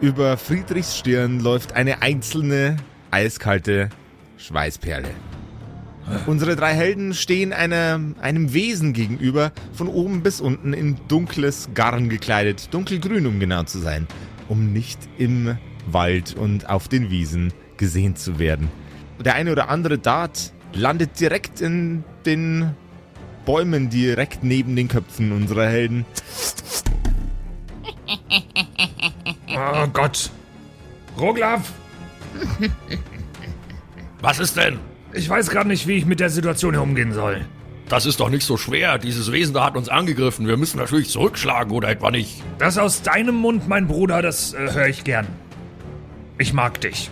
Über Friedrichs Stirn läuft eine einzelne, eiskalte Schweißperle. Unsere drei Helden stehen einem Wesen gegenüber, von oben bis unten in dunkles Garn gekleidet, dunkelgrün, um genau zu sein, um nicht im Wald und auf den Wiesen gesehen zu werden. Der eine oder andere Dart landet direkt in den Bäumen, direkt neben den Köpfen unserer Helden. Oh Gott! Roglaf! Was ist denn? Ich weiß gerade nicht, wie ich mit der Situation hier umgehen soll. Das ist doch nicht so schwer. Dieses Wesen da hat uns angegriffen. Wir müssen natürlich zurückschlagen, oder etwa nicht? Das aus deinem Mund, mein Bruder, das höre ich gern. Ich mag dich.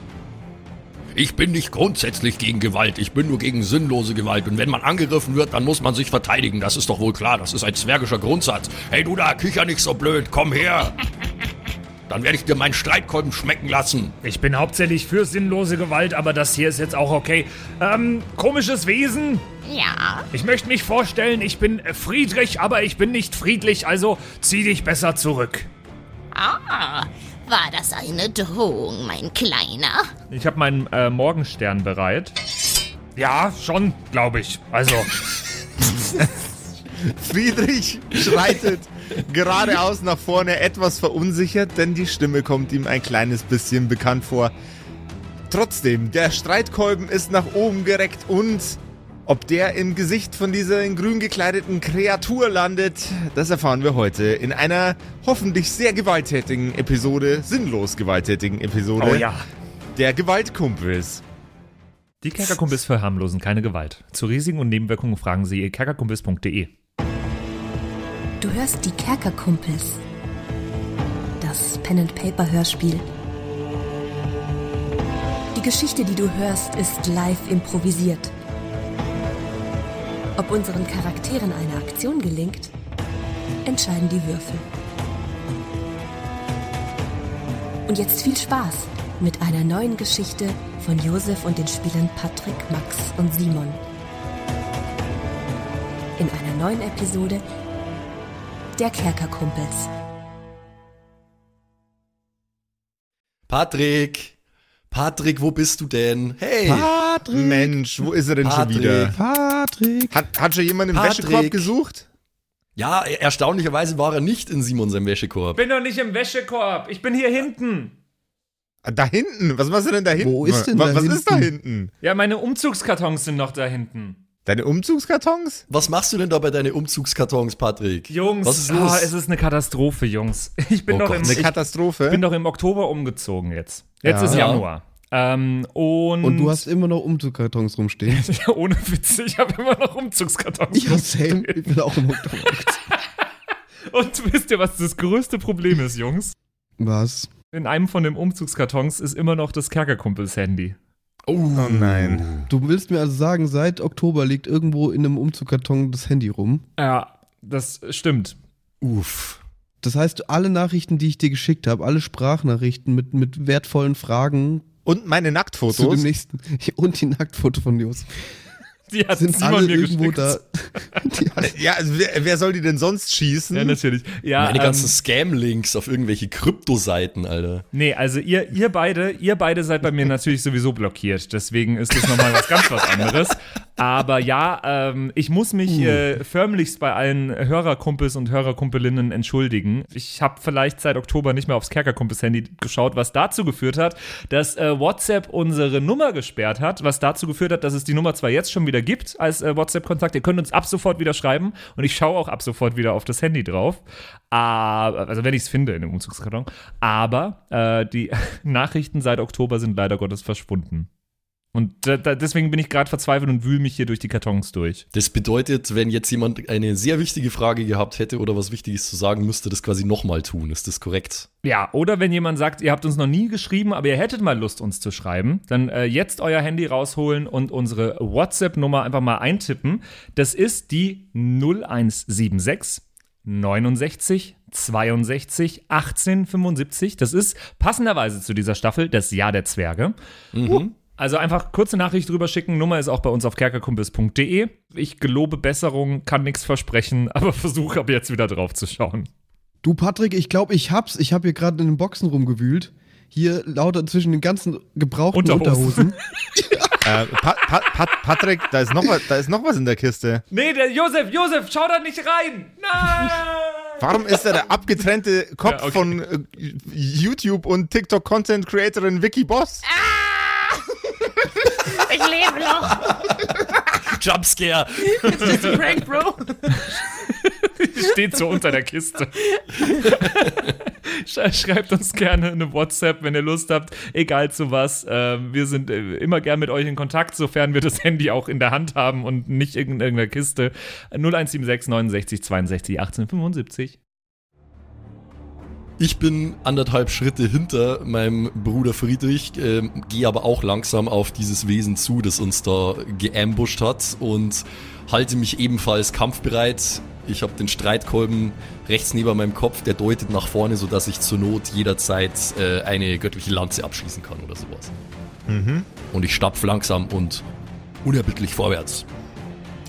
Ich bin nicht grundsätzlich gegen Gewalt. Ich bin nur gegen sinnlose Gewalt. Und wenn man angegriffen wird, dann muss man sich verteidigen. Das ist doch wohl klar. Das ist ein zwergischer Grundsatz. Hey, du da, kicher nicht so blöd. Komm her. Dann werde ich dir meinen Streitkolben schmecken lassen. Ich bin hauptsächlich für sinnlose Gewalt, aber das hier ist jetzt auch okay. Komisches Wesen? Ja. Ich möchte mich vorstellen, ich bin Friedrich, aber ich bin nicht friedlich, also zieh dich besser zurück. Ah, war das eine Drohung, mein Kleiner? Ich habe meinen Morgenstern bereit. Ja, schon, glaube ich. Also. Friedrich schreitet geradeaus nach vorne, etwas verunsichert, denn die Stimme kommt ihm ein kleines bisschen bekannt vor. Trotzdem, der Streitkolben ist nach oben gereckt und ob der im Gesicht von dieser in grün gekleideten Kreatur landet, das erfahren wir heute in einer hoffentlich sehr gewalttätigen Episode, sinnlos gewalttätigen Episode, oh ja, der Gewaltkumpels. Die Kerkerkumpels verharmlosen keine Gewalt. Zu Risiken und Nebenwirkungen fragen Sie kerkerkumpels.de. Du hörst die Kerkerkumpels. Das Pen-and-Paper-Hörspiel. Die Geschichte, die du hörst, ist live improvisiert. Ob unseren Charakteren eine Aktion gelingt, entscheiden die Würfel. Und jetzt viel Spaß mit einer neuen Geschichte von Josef und den Spielern Patrick, Max und Simon. In einer neuen Episode der Kerkerkumpels. Patrick, wo bist du denn? Hey! Patrick! Mensch, wo ist er denn schon wieder? Patrick! Hat schon jemand im Wäschekorb gesucht? Ja, erstaunlicherweise war er nicht in Simons Wäschekorb. Ich bin doch nicht im Wäschekorb, ich bin hier hinten. Da hinten? Was machst du denn da hinten? Wo ist denn da hinten? Was ist da hinten? Ja, meine Umzugskartons sind noch da hinten. Deine Umzugskartons? Was machst du denn da bei deinen Umzugskartons, Patrick? Jungs, was ist los? Es ist eine Katastrophe, Jungs. Ich bin doch im Oktober umgezogen jetzt. Jetzt ist Januar. Und du hast immer noch Umzugskartons rumstehen. Ja, ohne Witze, ich habe immer noch Umzugskartons rumstehen. Ich bin auch im Oktober umgezogen. Und wisst ihr, was das größte Problem ist, Jungs? Was? In einem von den Umzugskartons ist immer noch das Kerkerkumpels-Handy. Oh nein. Du willst mir also sagen, seit Oktober liegt irgendwo in einem Umzugskarton das Handy rum? Ja, das stimmt. Uff. Das heißt, alle Nachrichten, die ich dir geschickt habe, alle Sprachnachrichten mit wertvollen Fragen. Und meine Nacktfotos. Zu dem nächsten. Und die Nacktfoto von Josef. Die hat sind Simon alle mir irgendwo geschickt. Da. Ja, also wer soll die denn sonst schießen? Ja, natürlich. Ja, meine ganzen Scam-Links auf irgendwelche Kryptoseiten, Alter. Nee, also ihr beide seid bei mir natürlich sowieso blockiert. Deswegen ist das nochmal was ganz anderes. Aber ja, ich muss mich förmlichst bei allen Hörerkumpels und Hörerkumpelinnen entschuldigen. Ich habe vielleicht seit Oktober nicht mehr aufs Kerkerkumpels-Handy geschaut, was dazu geführt hat, dass WhatsApp unsere Nummer gesperrt hat, was dazu geführt hat, dass es die Nummer zwar jetzt schon wieder gibt als WhatsApp-Kontakt. Ihr könnt uns ab sofort wieder schreiben und ich schaue auch ab sofort wieder auf das Handy drauf. Also wenn ich es finde in dem Umzugskarton. Aber die Nachrichten seit Oktober sind leider Gottes verschwunden. Und deswegen bin ich gerade verzweifelt und wühle mich hier durch die Kartons durch. Das bedeutet, wenn jetzt jemand eine sehr wichtige Frage gehabt hätte oder was Wichtiges zu sagen, müsste das quasi nochmal tun. Ist das korrekt? Ja, oder wenn jemand sagt, ihr habt uns noch nie geschrieben, aber ihr hättet mal Lust, uns zu schreiben, dann jetzt euer Handy rausholen und unsere WhatsApp-Nummer einfach mal eintippen. Das ist die 0176 69 62 18 75. Das ist passenderweise zu dieser Staffel das Jahr der Zwerge. Mhm. Also einfach kurze Nachricht drüber schicken. Nummer ist auch bei uns auf kerkerkumpels.de. Ich gelobe Besserung, kann nichts versprechen, aber versuche ab jetzt wieder drauf zu schauen. Du Patrick, ich glaube, ich hab's. Ich habe hier gerade in den Boxen rumgewühlt. hier lauter zwischen den ganzen gebrauchten Unterhosen. Patrick, da ist noch was in der Kiste. Nee, der Josef, schau da nicht rein! Nein! Warum ist da der abgetrennte Kopf von YouTube und TikTok-Content-Creatorin Vicky Boss? Ah! Ich lebe noch! Jumpscare! Das ist ein Prank, Bro! Steht so unter der Kiste. Schreibt uns gerne eine WhatsApp, wenn ihr Lust habt, egal zu was. Wir sind immer gern mit euch in Kontakt, sofern wir das Handy auch in der Hand haben und nicht in irgendeiner Kiste. 0176 69 62 18 75. Ich bin 1,5 Schritte hinter meinem Bruder Friedrich, gehe aber auch langsam auf dieses Wesen zu, das uns da geambusht hat, und halte mich ebenfalls kampfbereit. Ich habe den Streitkolben rechts neben meinem Kopf, der deutet nach vorne, sodass ich zur Not jederzeit eine göttliche Lanze abschießen kann oder sowas. Mhm. Und ich stapfe langsam und unerbittlich vorwärts.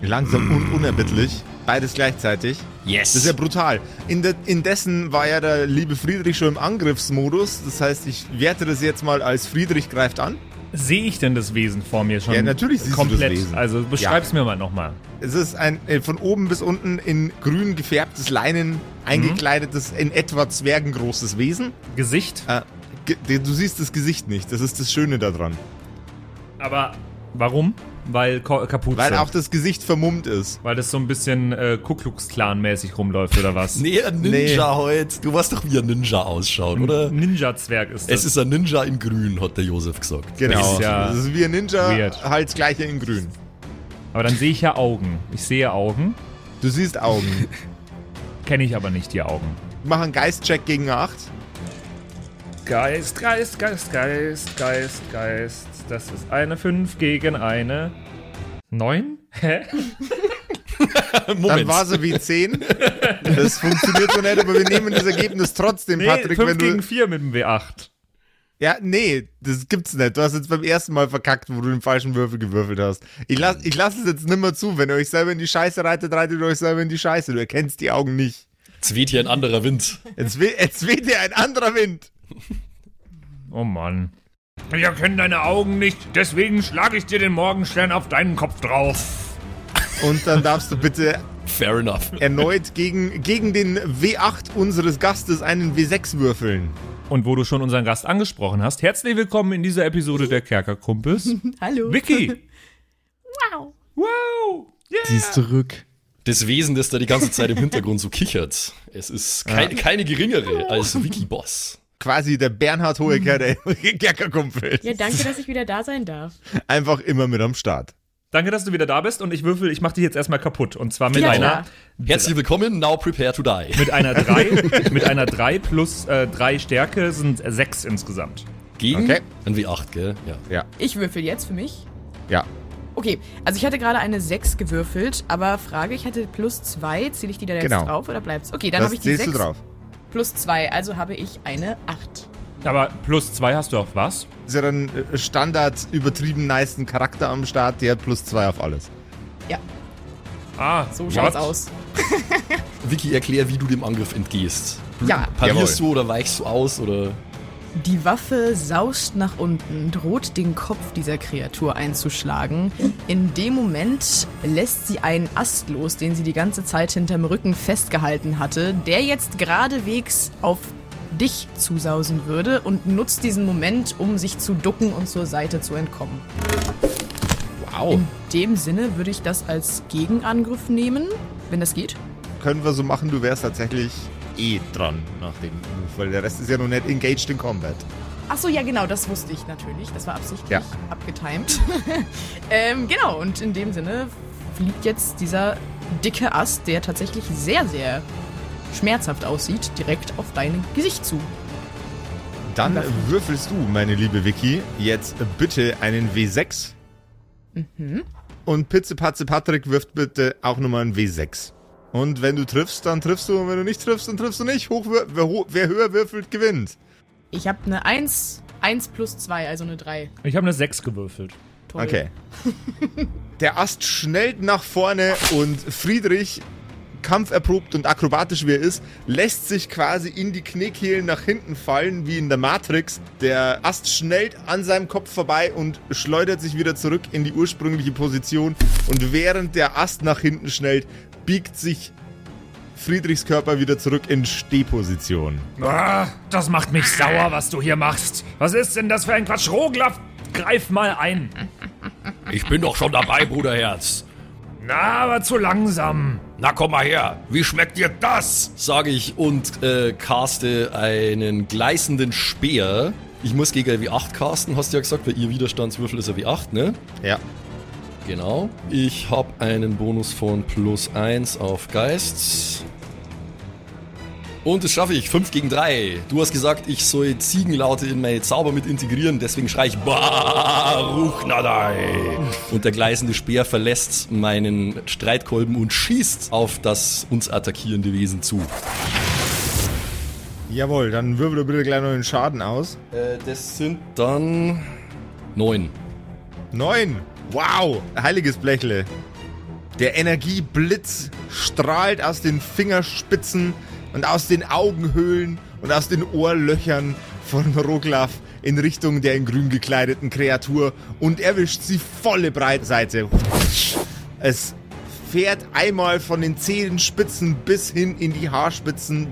Langsam und unerbittlich? Beides gleichzeitig? Yes. Das ist ja brutal. Indessen war ja der liebe Friedrich schon im Angriffsmodus. Das heißt, ich werte das jetzt mal als Friedrich greift an. Sehe ich denn das Wesen vor mir schon? Ja, natürlich siehst komplett. Du das Wesen. Also beschreib's mir mal nochmal. Es ist ein von oben bis unten in grün gefärbtes Leinen eingekleidetes, in etwa zwergengroßes Wesen. Gesicht? Du siehst das Gesicht nicht. Das ist das Schöne daran. Aber warum? Weil Kapuze. Weil auch das Gesicht vermummt ist. Weil das so ein bisschen Ku Klux Klan-mäßig rumläuft, oder was? Nee, ein Ninja heute. Du warst doch wie ein Ninja ausschauen, oder? Ein Ninja-Zwerg ist das. Es ist ein Ninja in grün, hat der Josef gesagt. Genau. Das ist, das ist wie ein Ninja, weird. Halt das Gleiche in grün. Aber dann sehe ich ja Augen. Ich sehe Augen. Du siehst Augen. Kenne ich aber nicht, die Augen. Mach einen Geist-Check gegen 8. Geist. Das ist eine 5 gegen eine 9? Hä? Moment. Dann war sie wie 10. Das funktioniert so nicht, aber wir nehmen das Ergebnis trotzdem, Patrick. 5 gegen 4 mit dem W8. Ja, nee, das gibt's nicht. Du hast jetzt beim ersten Mal verkackt, wo du den falschen Würfel gewürfelt hast. Ich lass es jetzt nimmer zu. Wenn ihr euch selber in die Scheiße reitet, reitet ihr euch selber in die Scheiße. Du erkennst die Augen nicht. Jetzt weht hier ein anderer Wind. Jetzt weht hier ein anderer Wind. Oh Mann. Ich erkenne deine Augen nicht, deswegen schlage ich dir den Morgenstern auf deinen Kopf drauf. Und dann darfst du bitte fair enough. Erneut gegen den W8 unseres Gastes einen W6 würfeln. Und wo du schon unseren Gast angesprochen hast, herzlich willkommen in dieser Episode der Kerkerkumpels. Hallo. Vicky. Wow. Wow. Yeah. Sie ist zurück. Das Wesen, das da die ganze Zeit im Hintergrund so kichert. Es ist keine geringere als Vicky Boss. Quasi der Bernhard Hoeker, der Kerkerkumpel. Ja, danke, dass ich wieder da sein darf. Einfach immer mit am Start. Danke, dass du wieder da bist, und ich mache dich jetzt erstmal kaputt. Und zwar mit einer... Herzlich willkommen, now prepare to die. Mit einer 3, mit einer 3 plus 3 Stärke sind 6 insgesamt. Gegen? Okay. Dann wie 8, gell? Ja. Ich würfel jetzt für mich? Ja. Okay, also ich hatte gerade eine 6 gewürfelt, aber Frage, ich hatte plus 2, zähle ich die da jetzt drauf oder bleibt's? Okay, dann habe ich die 6. Du drauf. Plus 2, also habe ich eine 8. Aber plus 2 hast du auf was? Ist ja dann Standard übertrieben nice Charakter am Start, der hat plus 2 auf alles. Ja. Ah, so schaut's aus. Vicky, erklär, wie du dem Angriff entgehst. Ja. Parierst du oder weichst du aus oder? Die Waffe saust nach unten, droht den Kopf dieser Kreatur einzuschlagen. In dem Moment lässt sie einen Ast los, den sie die ganze Zeit hinterm Rücken festgehalten hatte, der jetzt geradewegs auf dich zusausen würde, und nutzt diesen Moment, um sich zu ducken und zur Seite zu entkommen. Wow. In dem Sinne würde ich das als Gegenangriff nehmen, wenn das geht. Können wir so machen, du wärst tatsächlich... dran nach dem Move, weil der Rest ist ja noch nicht engaged in Combat. Achso, ja genau, das wusste ich natürlich. Das war absichtlich abgetimed. Genau, und in dem Sinne fliegt jetzt dieser dicke Ast, der tatsächlich sehr, sehr schmerzhaft aussieht, direkt auf dein Gesicht zu. Dann würfelst du, meine liebe Vicky, jetzt bitte einen W6. Mhm. Und Pitzepatze Patrick wirft bitte auch nochmal einen W6. Und wenn du triffst, dann triffst du. Und wenn du nicht triffst, dann triffst du nicht. Wer höher würfelt, gewinnt. Ich habe eine 1 plus 2, also eine 3. Ich habe eine 6 gewürfelt. Toll. Okay. Der Ast schnellt nach vorne und Friedrich kampferprobt und akrobatisch wie er ist, lässt sich quasi in die Kniekehlen nach hinten fallen, wie in der Matrix. Der Ast schnellt an seinem Kopf vorbei und schleudert sich wieder zurück in die ursprüngliche Position. Und während der Ast nach hinten schnellt, biegt sich Friedrichs Körper wieder zurück in Stehposition. Das macht mich sauer, was du hier machst. Was ist denn das für ein Quatsch? Roglaf, greif mal ein. Ich bin doch schon dabei, Bruderherz. Na, aber zu langsam. Na, komm mal her. Wie schmeckt dir das? Sage ich und caste einen gleißenden Speer. Ich muss gegen W8 casten, hast du ja gesagt, weil ihr Widerstandswürfel ist ja W8, ne? Ja. Genau. Ich habe einen Bonus von +1 auf Geist. Und das schaffe ich. 5 gegen 3. Du hast gesagt, ich soll Ziegenlaute in meine Zauber mit integrieren. Deswegen schrei ich Baruch Nadai. Und der gleißende Speer verlässt meinen Streitkolben und schießt auf das uns attackierende Wesen zu. Jawohl, dann wirbel bitte gleich noch den Schaden aus. Das sind dann 9. 9? Wow, heiliges Blechle. Der Energieblitz strahlt aus den Fingerspitzen und aus den Augenhöhlen und aus den Ohrlöchern von Roglaf in Richtung der in grün gekleideten Kreatur und erwischt sie volle Breitseite. Es fährt einmal von den Zehenspitzen bis hin in die Haarspitzen.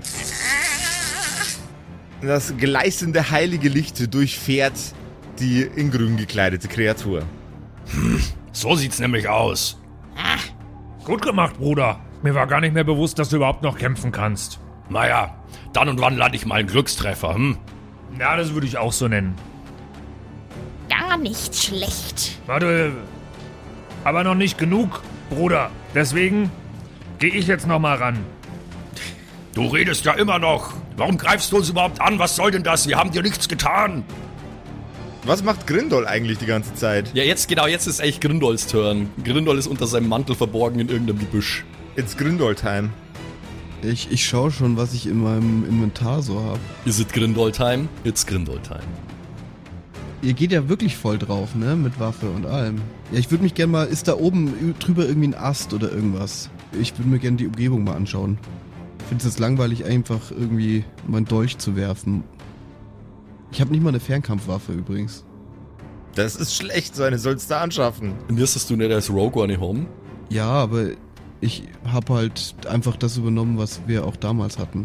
Das gleißende heilige Licht durchfährt die in grün gekleidete Kreatur. So sieht's nämlich aus. Gut gemacht, Bruder. Mir war gar nicht mehr bewusst, dass du überhaupt noch kämpfen kannst. Naja, dann und wann lande ich mal einen Glückstreffer, Ja, das würde ich auch so nennen. Gar nicht schlecht. Warte, aber noch nicht genug, Bruder. Deswegen gehe ich jetzt nochmal ran. Du redest ja immer noch. Warum greifst du uns überhaupt an? Was soll denn das? Wir haben dir nichts getan. Was macht Grindol eigentlich die ganze Zeit? Ja, jetzt ist echt Grindols Turn. Grindol ist unter seinem Mantel verborgen in irgendeinem Gebüsch. It's Grindol-Time. Ich schau schon, was ich in meinem Inventar so habe. Is it Grindol-Time? It's Grindol-Time. Ihr geht ja wirklich voll drauf, ne? Mit Waffe und allem. Ja, ich würde mich gerne mal... Ist da oben drüber irgendwie ein Ast oder irgendwas? Ich würde mir gerne die Umgebung mal anschauen. Ich finde es jetzt langweilig, einfach irgendwie meinen Dolch zu werfen. Ich habe nicht mal eine Fernkampfwaffe übrigens. Das ist schlecht, so eine sollst du anschaffen. Müsstest du nicht als Rogue eine haben? Ja, aber ich habe halt einfach das übernommen, was wir auch damals hatten.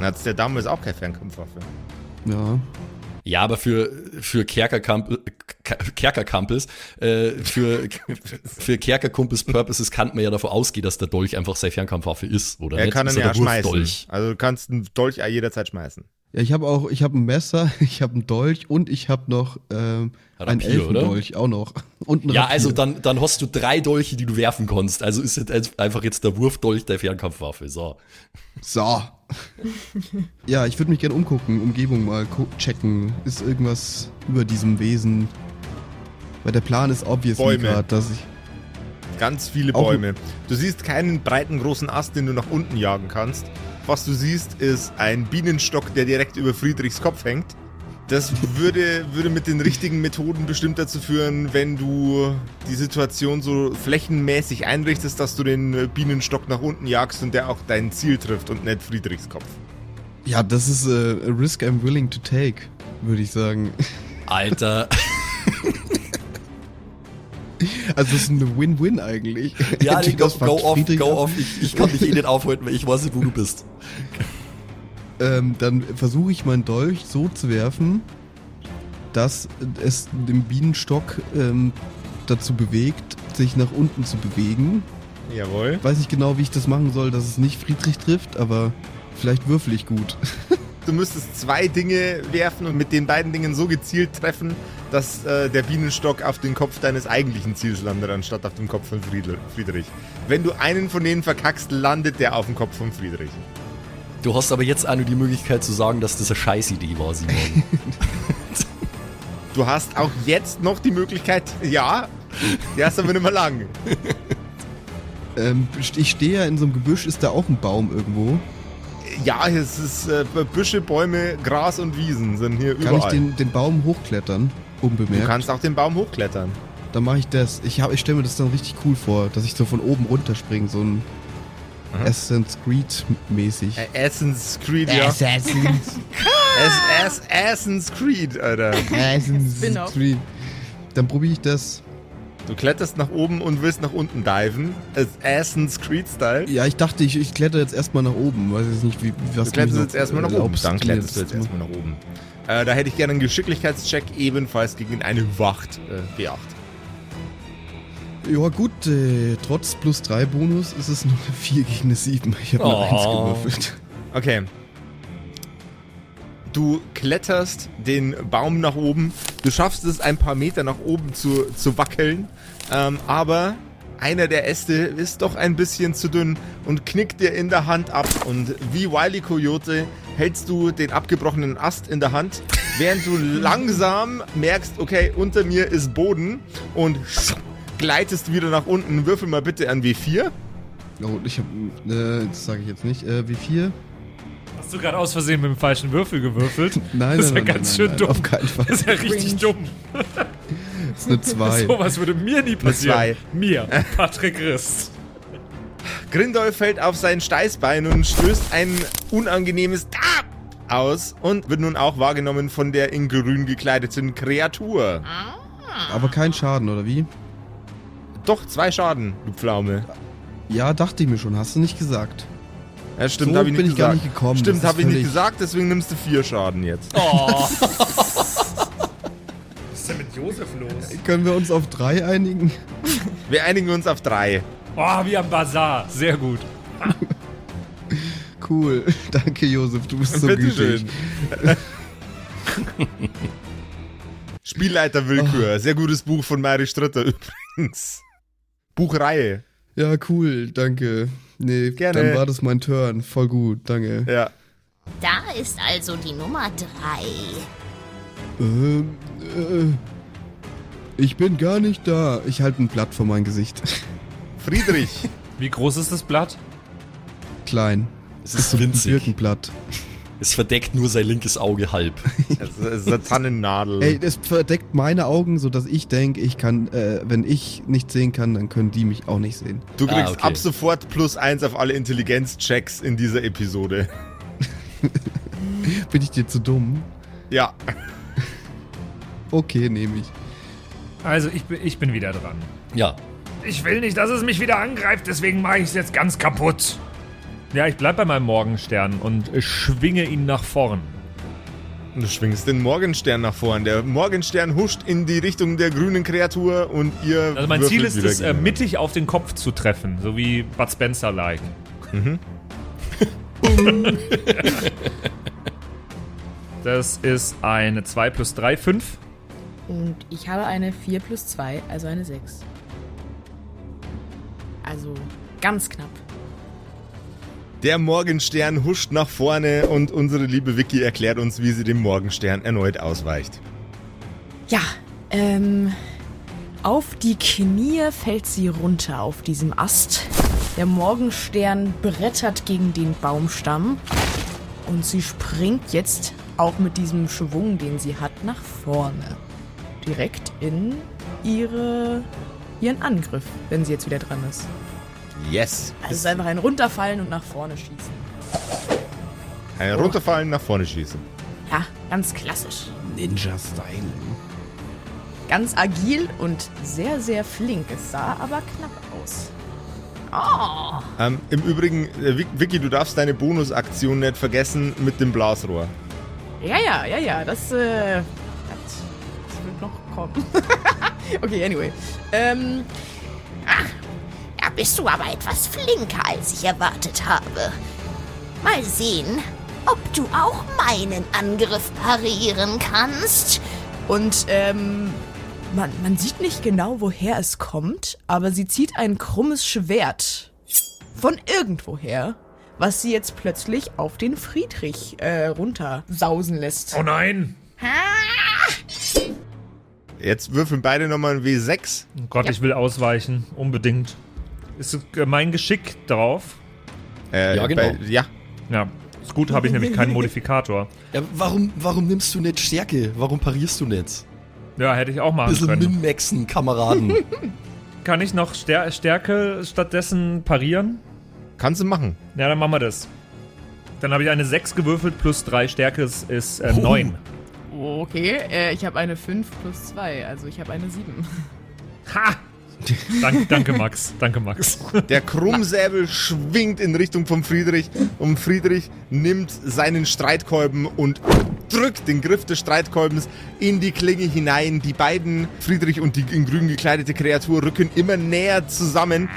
Hat's der damals auch keine Fernkampfwaffe? Ja. Ja, aber für Kerkerkumpels, für Kerkerkumpels Purposes kann man ja davon ausgehen, dass der Dolch einfach seine Fernkampfwaffe ist, oder? Er nicht? Kann ihn ja schmeißen. Also du kannst einen Dolch jederzeit schmeißen. Ja, ich habe ein Messer, ich habe einen Dolch und ich habe noch einen Elfendolch, oder? Auch noch. Und einen Rapier. Also dann hast du 3 Dolche, die du werfen kannst. Also ist jetzt einfach der Wurfdolch der Fernkampfwaffe. So. Ja, ich würde mich gerne umgucken, Umgebung mal checken. Ist irgendwas über diesem Wesen? Weil der Plan ist obvious gerade, dass ich... Ganz viele Bäume. Du siehst keinen breiten, großen Ast, den du nach unten jagen kannst. Was du siehst, ist ein Bienenstock, der direkt über Friedrichs Kopf hängt. Das würde mit den richtigen Methoden bestimmt dazu führen, wenn du die Situation so flächenmäßig einrichtest, dass du den Bienenstock nach unten jagst und der auch dein Ziel trifft und nicht Friedrichs Kopf. Ja, das ist a risk I'm willing to take, würde ich sagen. Alter... Also das ist eine Win-Win eigentlich. Ja, go off. Ich kann dich eh nicht aufhalten, weil ich weiß nicht, wo du bist. Dann versuche ich meinen Dolch so zu werfen, dass es den Bienenstock dazu bewegt, sich nach unten zu bewegen. Jawohl. Ich weiß nicht genau, wie ich das machen soll, dass es nicht Friedrich trifft, aber vielleicht würfel ich gut. Du müsstest 2 Dinge werfen und mit den beiden Dingen so gezielt treffen, dass der Bienenstock auf den Kopf deines eigentlichen Ziels landet, anstatt auf dem Kopf von Friedrich. Wenn du einen von denen verkackst, landet der auf dem Kopf von Friedrich. Du hast aber jetzt auch nur die Möglichkeit zu sagen, dass das eine Scheißidee war, Simon. Du hast auch jetzt noch die Möglichkeit, ja, die hast aber nicht mehr lang. Ich stehe ja in so einem Gebüsch, ist da auch ein Baum irgendwo? Ja, es ist Büsche, Bäume, Gras und Wiesen sind hier überall. Kann ich den Baum hochklettern, unbemerkt? Du kannst auch den Baum hochklettern. Dann mache ich das. Ich stelle mir das dann richtig cool vor, dass ich so von oben runterspringe, so ein Mhm. Assassin's Creed-mäßig. Assassin's Creed, ja. Assassin's Creed, Alter. Assassin's Creed. Dann probiere ich das. Du kletterst nach oben und willst nach unten diven. Assassin's Creed-Style. Ja, ich dachte, ich klettere jetzt erstmal nach oben. Weiß jetzt nicht, wie was. Du kletterst jetzt erstmal nach oben. Dann kletterst du jetzt erstmal nach oben. Da hätte ich gerne einen Geschicklichkeitscheck, ebenfalls gegen eine Wacht B8. Ja gut, trotz plus 3 Bonus ist es nur eine 4 gegen eine 7. Ich habe eine 1 gewürfelt. Okay. Du kletterst den Baum nach oben. Du schaffst es, ein paar Meter nach oben zu wackeln. Aber einer der Äste ist doch ein bisschen zu dünn und knickt dir in der Hand ab. Und wie Wile E. Coyote hältst du den abgebrochenen Ast in der Hand, während du langsam merkst, okay, unter mir ist Boden und gleitest wieder nach unten. Würfel mal bitte an W4. Oh, ich hab, das sage ich jetzt nicht, W4. Hast du gerade aus Versehen mit dem falschen Würfel gewürfelt? Nein, das ist ja ganz schön dumm. Auf keinen Fall. Das ist ja richtig dumm. Das ist eine 2. So was würde mir nie passieren. Mir, Patrick Rist. Grindol fällt auf sein Steißbein und stößt ein unangenehmes aus und wird nun auch wahrgenommen von der in grün gekleideten Kreatur. Aber kein Schaden, oder wie? Doch, 2 Schaden, du Pflaume. Ja, dachte ich mir schon, hast du nicht gesagt. Ja, stimmt, so hab ich nicht gesagt. Gar nicht gekommen. Stimmt, habe ich nicht gesagt, deswegen nimmst du 4 Schaden jetzt. Oh. Was ist denn mit Josef los? Können wir uns auf 3 einigen? Wir einigen uns auf 3. Oh, wie am Bazar. Sehr gut. Cool. Danke, Josef, du bist so gütig. Spielleiterwillkür. Oh. Sehr gutes Buch von Mary Stritter übrigens. Buchreihe. Ja, cool, danke. Nee, gerne. Dann war das mein Turn. Voll gut, danke. Ja. Da ist also die Nummer 3. Ich bin gar nicht da. Ich halte ein Blatt vor mein Gesicht. Friedrich. Wie groß ist das Blatt? Klein. Es ist so winzig. Ein Birkenblatt. Es verdeckt nur sein linkes Auge halb. Es ist eine Tannennadel. Ey, es verdeckt meine Augen, sodass ich denke, ich kann, wenn ich nicht sehen kann, dann können die mich auch nicht sehen. Du kriegst ab sofort +1 auf alle Intelligenz-Checks in dieser Episode. Bin ich dir zu dumm? Ja. Okay, nehme ich. Also, ich bin wieder dran. Ja. Ich will nicht, dass es mich wieder angreift, deswegen mache ich es jetzt ganz kaputt. Ja, ich bleib bei meinem Morgenstern und schwinge ihn nach vorn. Du schwingst den Morgenstern nach vorn. Der Morgenstern huscht in die Richtung der grünen Kreatur und ihr... Also mein Ziel ist es, mittig auf den Kopf zu treffen, so wie Bud Spencer-like. Mhm. Das ist eine 2 plus 3, 5. Und ich habe eine 4 plus 2, also eine 6. Also ganz knapp. Der Morgenstern huscht nach vorne und unsere liebe Vicky erklärt uns, wie sie dem Morgenstern erneut ausweicht. Ja, auf die Knie fällt sie runter auf diesem Ast. Der Morgenstern brettert gegen den Baumstamm und sie springt jetzt auch mit diesem Schwung, den sie hat, nach vorne. Direkt in ihren Angriff, wenn sie jetzt wieder dran ist. Yes. Also es ist einfach ein Runterfallen und nach vorne schießen. Ein Runterfallen, nach vorne schießen. Ja, ganz klassisch. Ninja-Style. Ganz agil und sehr, sehr flink. Es sah aber knapp aus. Oh. Im Übrigen, Vicky, du darfst deine Bonusaktion nicht vergessen mit dem Blasrohr. Ja, das wird noch kommen. Okay, anyway. Da bist du aber etwas flinker, als ich erwartet habe. Mal sehen, ob du auch meinen Angriff parieren kannst. Und man sieht nicht genau, woher es kommt, aber sie zieht ein krummes Schwert von irgendwoher, was sie jetzt plötzlich auf den Friedrich runtersausen lässt. Oh nein! Jetzt würfeln beide nochmal ein W6. Oh Gott, ja. Ich will ausweichen, unbedingt. Ist mein Geschick drauf? Ja, genau. Ja, ist gut, habe ich nämlich keinen Modifikator. Ja, warum nimmst du nicht Stärke? Warum parierst du nicht? Ja, hätte ich auch machen können. Bisschen Min-Maxen, Kameraden. Kann ich noch Stärke stattdessen parieren? Kannst du machen. Ja, dann machen wir das. Dann habe ich eine 6 gewürfelt, plus 3 Stärke ist 9. Okay, ich habe eine 5 plus 2, also ich habe eine 7. Ha! Danke, Max. Danke, Max. Der Krummsäbel schwingt in Richtung von Friedrich und Friedrich nimmt seinen Streitkolben und drückt den Griff des Streitkolbens in die Klinge hinein. Die beiden, Friedrich und die in grün gekleidete Kreatur, rücken immer näher zusammen,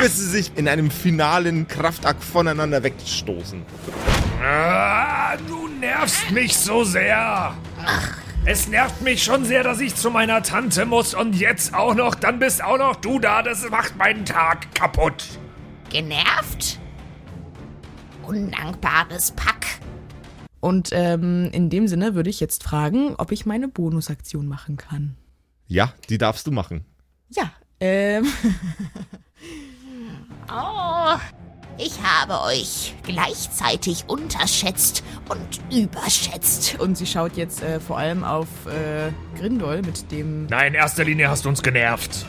bis sie sich in einem finalen Kraftakt voneinander wegstoßen. Ah, du nervst mich so sehr. Ach. Es nervt mich schon sehr, dass ich zu meiner Tante muss und jetzt auch noch, dann bist auch noch du da. Das macht meinen Tag kaputt. Genervt? Undankbares Pack. Und in dem Sinne würde ich jetzt fragen, ob ich meine Bonusaktion machen kann. Ja, die darfst du machen. Ja, Oh, ich habe euch gleichzeitig unterschätzt und überschätzt. Und sie schaut jetzt vor allem auf Grindol mit dem... Nein, in erster Linie hast du uns genervt.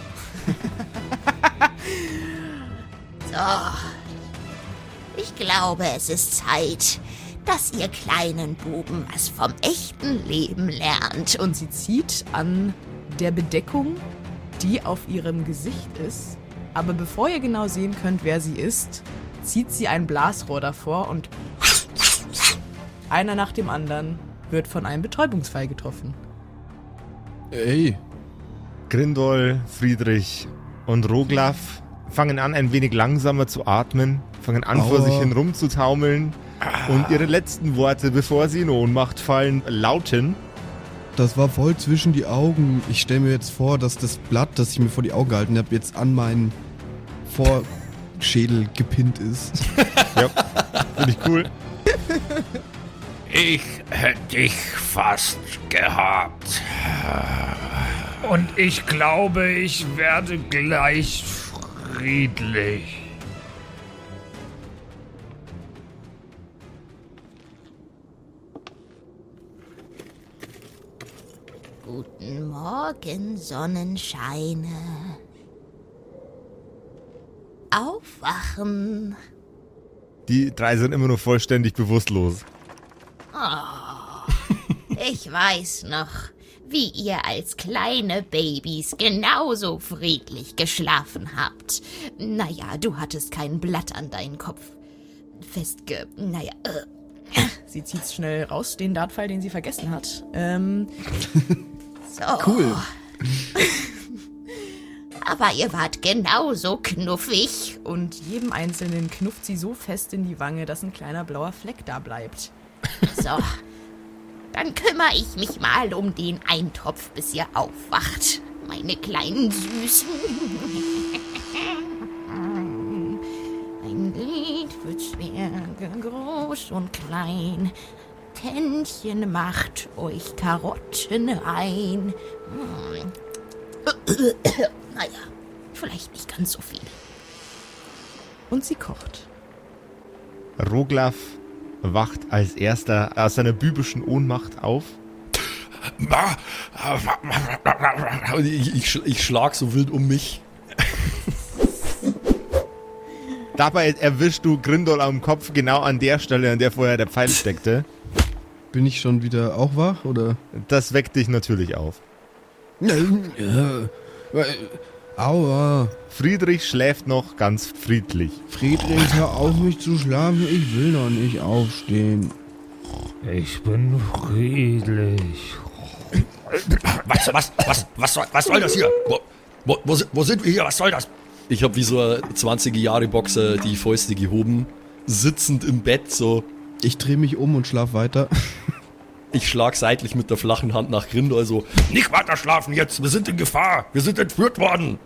So, ich glaube, es ist Zeit, dass ihr kleinen Buben was vom echten Leben lernt. Und sie zieht an der Bedeckung, die auf ihrem Gesicht ist. Aber bevor ihr genau sehen könnt, wer sie ist, zieht sie ein Blasrohr davor und einer nach dem anderen wird von einem Betäubungsfall getroffen. Ey. Grindol, Friedrich und Roglaf fangen an, ein wenig langsamer zu atmen, fangen an, vor sich hin rumzutaumeln und ihre letzten Worte, bevor sie in Ohnmacht fallen, lauten: Das war voll zwischen die Augen. Ich stelle mir jetzt vor, dass das Blatt, das ich mir vor die Augen gehalten habe, jetzt an meinen Vorschädel gepinnt ist. Ja, finde ich cool. Ich hätte dich fast gehabt. Und ich glaube, ich werde gleich friedlich. Guten Morgen, Sonnenscheine. Aufwachen. Die drei sind immer nur vollständig bewusstlos. Oh, ich weiß noch, wie ihr als kleine Babys genauso friedlich geschlafen habt. Naja, du hattest kein Blatt an deinen Kopf Sie zieht schnell raus, den Dartpfeil, den sie vergessen hat. So. Cool. Aber ihr wart genauso knuffig. Und jedem Einzelnen knufft sie so fest in die Wange, dass ein kleiner blauer Fleck da bleibt. So, dann kümmere ich mich mal um den Eintopf, bis ihr aufwacht. Meine kleinen Süßen. Ein Lied für Zwerge, groß und klein. Händchen macht euch Karotten ein. Naja, vielleicht nicht ganz so viel. Und sie kocht. Roglaf wacht als erster aus seiner bübischen Ohnmacht auf. Ich schlag so wild um mich. Dabei erwischst du Grindol am Kopf, genau an der Stelle, an der vorher der Pfeil steckte. Bin ich schon wieder auch wach, oder? Das weckt dich natürlich auf. Aua. Friedrich schläft noch ganz friedlich. Friedrich, hör auf mich zu schlafen, ich will noch nicht aufstehen. Ich bin friedlich. Was soll das hier? Wo sind wir hier? Was soll das? Ich hab wie so 20er-Jahre-Boxer die Fäuste gehoben, sitzend im Bett so. Ich drehe mich um und schlaf weiter. Ich schlag seitlich mit der flachen Hand nach Grindol so. Nicht weiter schlafen jetzt, wir sind in Gefahr, wir sind entführt worden.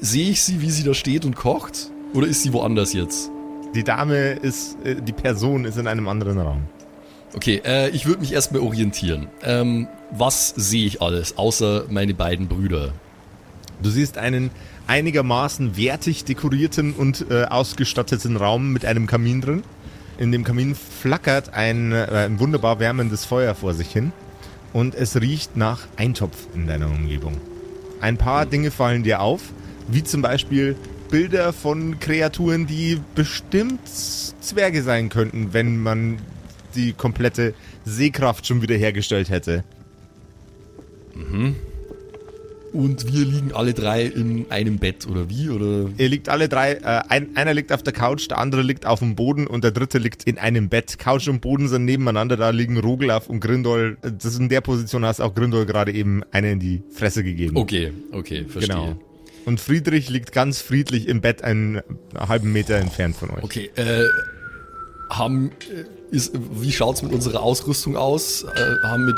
Sehe ich sie, wie sie da steht und kocht? Oder ist sie woanders jetzt? Die Person ist in einem anderen Raum. Okay, ich würde mich erstmal orientieren. Was sehe ich alles, außer meine beiden Brüder? Du siehst einen einigermaßen wertig dekorierten und ausgestatteten Raum mit einem Kamin drin. In dem Kamin flackert ein wunderbar wärmendes Feuer vor sich hin und es riecht nach Eintopf in deiner Umgebung. Ein paar Dinge fallen dir auf, wie zum Beispiel Bilder von Kreaturen, die bestimmt Zwerge sein könnten, wenn man die komplette Sehkraft schon wieder hergestellt hätte. Mhm. Und wir liegen alle drei in einem Bett, oder wie? Oder? Ihr liegt alle drei, einer liegt auf der Couch, der andere liegt auf dem Boden und der dritte liegt in einem Bett. Couch und Boden sind nebeneinander, da liegen Roglaf und Grindol. Das in der Position hast auch Grindol gerade eben eine in die Fresse gegeben. Okay, verstehe. Genau. Und Friedrich liegt ganz friedlich im Bett einen halben Meter entfernt von euch. Okay, wie schaut's mit unserer Ausrüstung aus? Haben wir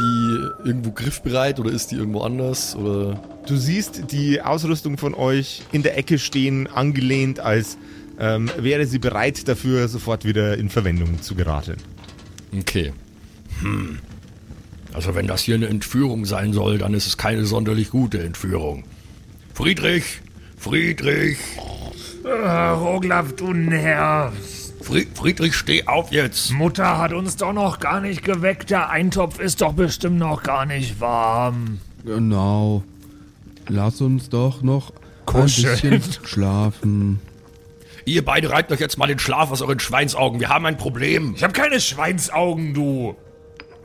die irgendwo griffbereit oder ist die irgendwo anders? Oder? Du siehst die Ausrüstung von euch in der Ecke stehen, angelehnt, als wäre sie bereit dafür, sofort wieder in Verwendung zu geraten. Okay. Also wenn das hier eine Entführung sein soll, dann ist es keine sonderlich gute Entführung. Friedrich! Roglaf, du nervst! Friedrich, steh auf jetzt! Mutter hat uns doch noch gar nicht geweckt. Der Eintopf ist doch bestimmt noch gar nicht warm. Genau. Lass uns doch noch ein bisschen schlafen. Ihr beide reibt euch jetzt mal den Schlaf aus euren Schweinsaugen. Wir haben ein Problem. Ich hab keine Schweinsaugen, du!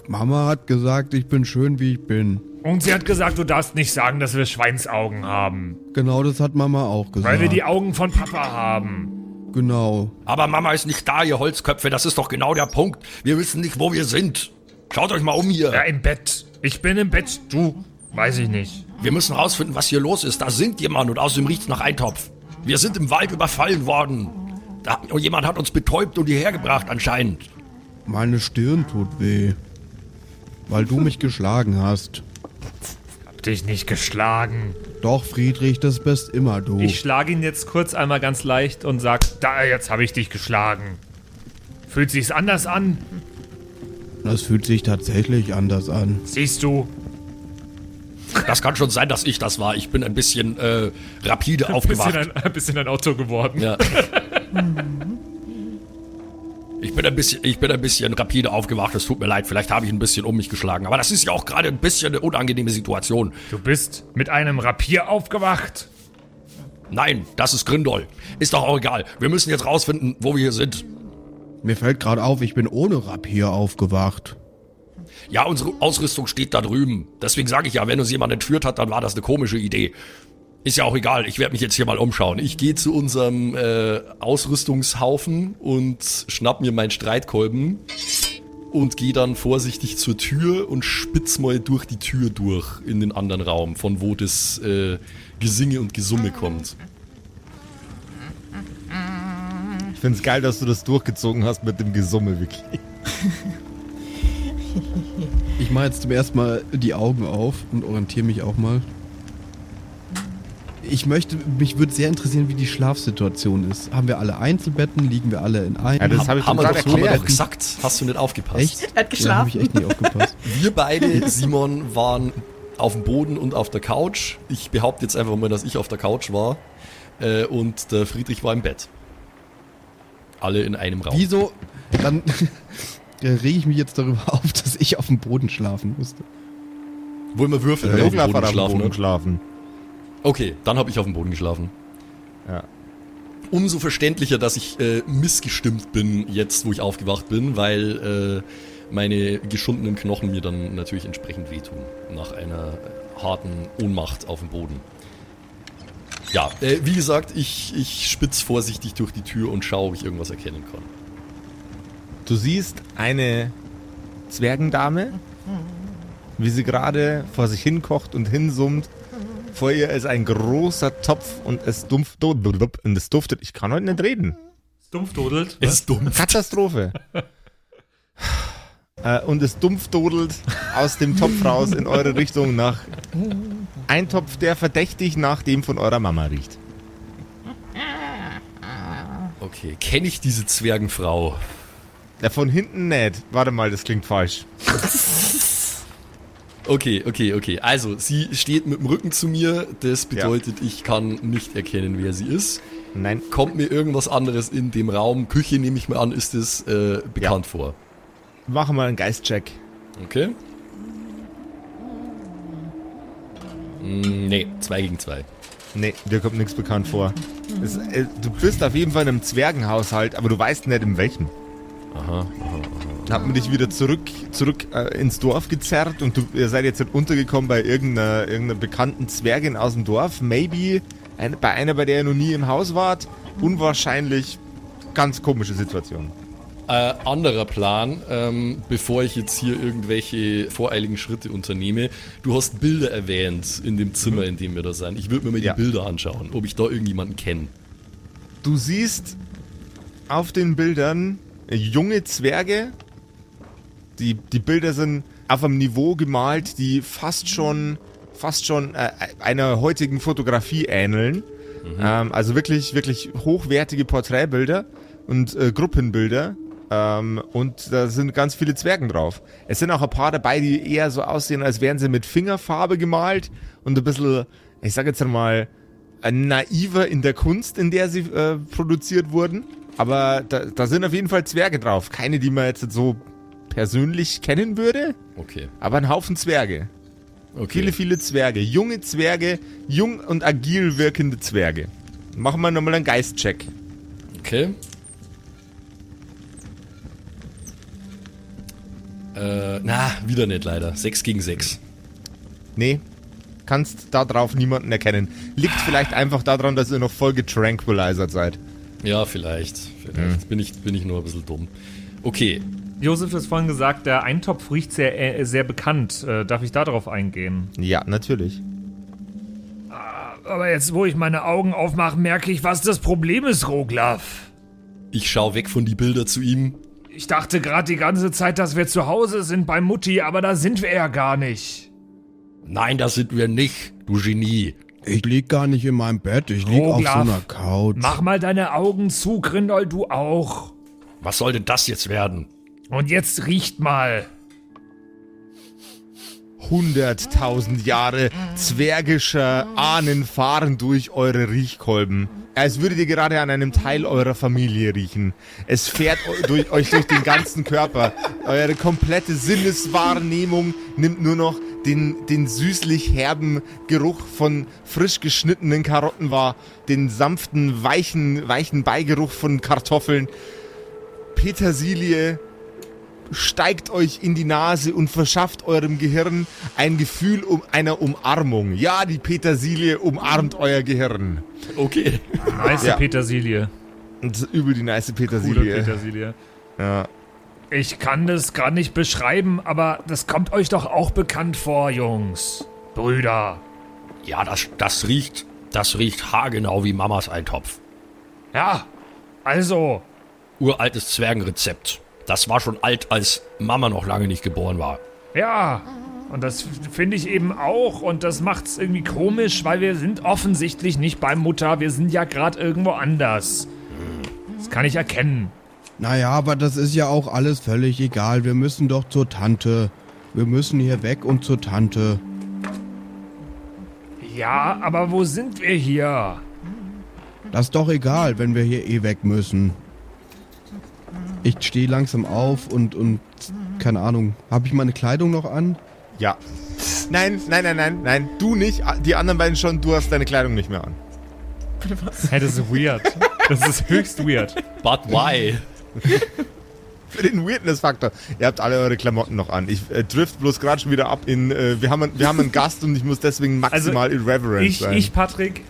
Mama hat gesagt, ich bin schön, wie ich bin. Und sie hat gesagt, du darfst nicht sagen, dass wir Schweinsaugen haben. Genau, das hat Mama auch gesagt. Weil wir die Augen von Papa haben. Genau. Aber Mama ist nicht da, ihr Holzköpfe. Das ist doch genau der Punkt. Wir wissen nicht, wo wir sind. Schaut euch mal um hier. Ja, im Bett. Ich bin im Bett. Du, weiß ich nicht. Wir müssen rausfinden, was hier los ist. Da sind jemand und außerdem riecht's nach Eintopf. Wir sind im Wald überfallen worden. Und jemand hat uns betäubt und hierher gebracht anscheinend. Meine Stirn tut weh. Weil du mich geschlagen hast. Hab dich nicht geschlagen. Doch, Friedrich, das bist immer du. Ich schlage ihn jetzt kurz einmal ganz leicht und sag, da, jetzt habe ich dich geschlagen. Fühlt sich's anders an? Das fühlt sich tatsächlich anders an. Siehst du? Das kann schon sein, dass ich das war. Ich bin ein bisschen rapide aufgewacht. Ein bisschen ein Auto geworden. Ja. Ich bin ein bisschen rapide aufgewacht, es tut mir leid, vielleicht habe ich ein bisschen um mich geschlagen, aber das ist ja auch gerade ein bisschen eine unangenehme Situation. Du bist mit einem Rapier aufgewacht? Nein, das ist Grindol. Ist doch auch egal, wir müssen jetzt rausfinden, wo wir hier sind. Mir fällt gerade auf, ich bin ohne Rapier aufgewacht. Ja, unsere Ausrüstung steht da drüben, deswegen sage ich ja, wenn uns jemand entführt hat, dann war das eine komische Idee. Ist ja auch egal, ich werde mich jetzt hier mal umschauen. Ich gehe zu unserem Ausrüstungshaufen und schnapp mir meinen Streitkolben und gehe dann vorsichtig zur Tür und spitz mal durch die Tür durch in den anderen Raum, von wo das Gesinge und Gesumme kommt. Ich find's geil, dass du das durchgezogen hast mit dem Gesumme, wirklich. Ich mache jetzt zum ersten Mal die Augen auf und orientiere mich auch mal. Mich würde sehr interessieren, wie die Schlafsituation ist. Haben wir alle Einzelbetten? Liegen wir alle in einem? Ja, das habe ich schon erklärt. Gesagt. Hast du nicht aufgepasst? Echt? Er hat geschlafen. Ja, habe ich echt nicht aufgepasst. Wir beide, Simon, waren auf dem Boden und auf der Couch. Ich behaupte jetzt einfach mal, dass ich auf der Couch war. Und der Friedrich war im Bett. Alle in einem Raum. Wieso? Dann rege ich mich jetzt darüber auf, dass ich auf dem Boden schlafen musste. Wollen wir würfeln? Der Roglaf war auf dem Boden schlafen. Okay, dann habe ich auf dem Boden geschlafen. Ja. Umso verständlicher, dass ich missgestimmt bin, jetzt wo ich aufgewacht bin, weil meine geschundenen Knochen mir dann natürlich entsprechend wehtun. Nach einer harten Ohnmacht auf dem Boden. Ja, wie gesagt, ich spitz vorsichtig durch die Tür und schaue, ob ich irgendwas erkennen kann. Du siehst eine Zwergendame, wie sie gerade vor sich hinkocht und hinsummt. Vor ihr ist ein großer Topf und es duftet. Ich kann heute nicht reden. Es dumpfdodelt. Es dumpft. Katastrophe. Und es dumpfdodelt aus dem Topf raus in eure Richtung nach ein Topf, der verdächtig nach dem von eurer Mama riecht. Okay, kenne ich diese Zwergenfrau? Ja, von hinten nicht. Warte mal, das klingt falsch. Okay. Also, sie steht mit dem Rücken zu mir. Das bedeutet, ja. Ich kann nicht erkennen, wer sie ist. Nein. Kommt mir irgendwas anderes in dem Raum? Küche, nehme ich mal an, ist es bekannt vor. Machen wir einen Geistcheck. Okay. Nee, 2 gegen 2. Nee, dir kommt nichts bekannt vor. Du bist auf jeden Fall in einem Zwergenhaushalt, aber du weißt nicht in welchem. Aha. Hat man dich wieder zurück ins Dorf gezerrt und ihr seid jetzt untergekommen bei irgendeiner bekannten Zwergin aus dem Dorf. Maybe bei einer, bei der ihr noch nie im Haus wart. Unwahrscheinlich ganz komische Situation. Anderer Plan, bevor ich jetzt hier irgendwelche voreiligen Schritte unternehme. Du hast Bilder erwähnt in dem Zimmer, in dem wir da sind. Ich würde mir mal die Bilder anschauen, ob ich da irgendjemanden kenne. Du siehst auf den Bildern junge Zwerge. Die Bilder sind auf einem Niveau gemalt, die fast schon einer heutigen Fotografie ähneln. Also wirklich, wirklich hochwertige Porträtbilder und Gruppenbilder. Und da sind ganz viele Zwergen drauf. Es sind auch ein paar dabei, die eher so aussehen, als wären sie mit Fingerfarbe gemalt und ein bisschen, ich sag jetzt mal, naiver in der Kunst, in der sie produziert wurden. Aber da sind auf jeden Fall Zwerge drauf. Keine, die man jetzt so persönlich kennen würde, aber ein Haufen Zwerge. Okay. Viele, viele Zwerge. Junge Zwerge, jung und agil wirkende Zwerge. Machen wir nochmal einen Geistcheck. Okay. Wieder nicht leider. 6 gegen 6. Nee, kannst da drauf niemanden erkennen. Liegt vielleicht einfach daran, dass ihr noch voll getranquilizert seid. Ja, vielleicht. Bin ich nur ein bisschen dumm. Okay. Josef hat vorhin gesagt, der Eintopf riecht sehr, sehr bekannt. Darf ich da drauf eingehen? Ja, natürlich. Aber jetzt, wo ich meine Augen aufmache, merke ich, was das Problem ist, Roglaf. Ich schaue weg von die Bilder zu ihm. Ich dachte gerade die ganze Zeit, dass wir zu Hause sind bei Mutti, aber da sind wir ja gar nicht. Nein, das sind wir nicht, du Genie. Ich lieg gar nicht in meinem Bett, ich lieg auf so einer Couch. Mach mal deine Augen zu, Grindol, du auch. Was soll denn das jetzt werden? Und jetzt riecht mal. 100.000 Jahre zwergischer Ahnen fahren durch eure Riechkolben. Als würdet ihr gerade an einem Teil eurer Familie riechen. Es fährt euch durch den ganzen Körper. Eure komplette Sinneswahrnehmung nimmt nur noch den süßlich herben Geruch von frisch geschnittenen Karotten wahr, den sanften, weichen Beigeruch von Kartoffeln. Petersilie steigt euch in die Nase und verschafft eurem Gehirn ein Gefühl einer Umarmung. Ja, die Petersilie umarmt euer Gehirn. Okay. Nice Petersilie. Das ist übel die nice Petersilie. Coole Petersilie. Ja. Ich kann das gar nicht beschreiben, aber das kommt euch doch auch bekannt vor, Jungs. Brüder. Ja, das riecht haargenau wie Mamas Eintopf. Ja, also. Uraltes Zwergenrezept. Das war schon alt, als Mama noch lange nicht geboren war. Ja, und das finde ich eben auch. Und das macht's irgendwie komisch, weil wir sind offensichtlich nicht bei Mutter. Wir sind ja gerade irgendwo anders. Das kann ich erkennen. Naja, aber das ist ja auch alles völlig egal. Wir müssen doch zur Tante. Wir müssen hier weg und zur Tante. Ja, aber wo sind wir hier? Das ist doch egal, wenn wir hier eh weg müssen. Ich stehe langsam auf und keine Ahnung, habe ich meine Kleidung noch an? Ja. Nein, du nicht, die anderen beiden schon, du hast deine Kleidung nicht mehr an. Was? Hey, das ist weird. Das ist höchst weird. But why? Für den Weirdness-Faktor. Ihr habt alle eure Klamotten noch an. Ich drift bloß gerade schon wieder ab in, wir haben einen Gast und ich muss deswegen maximal also irreverent sein. Ich, Patrick,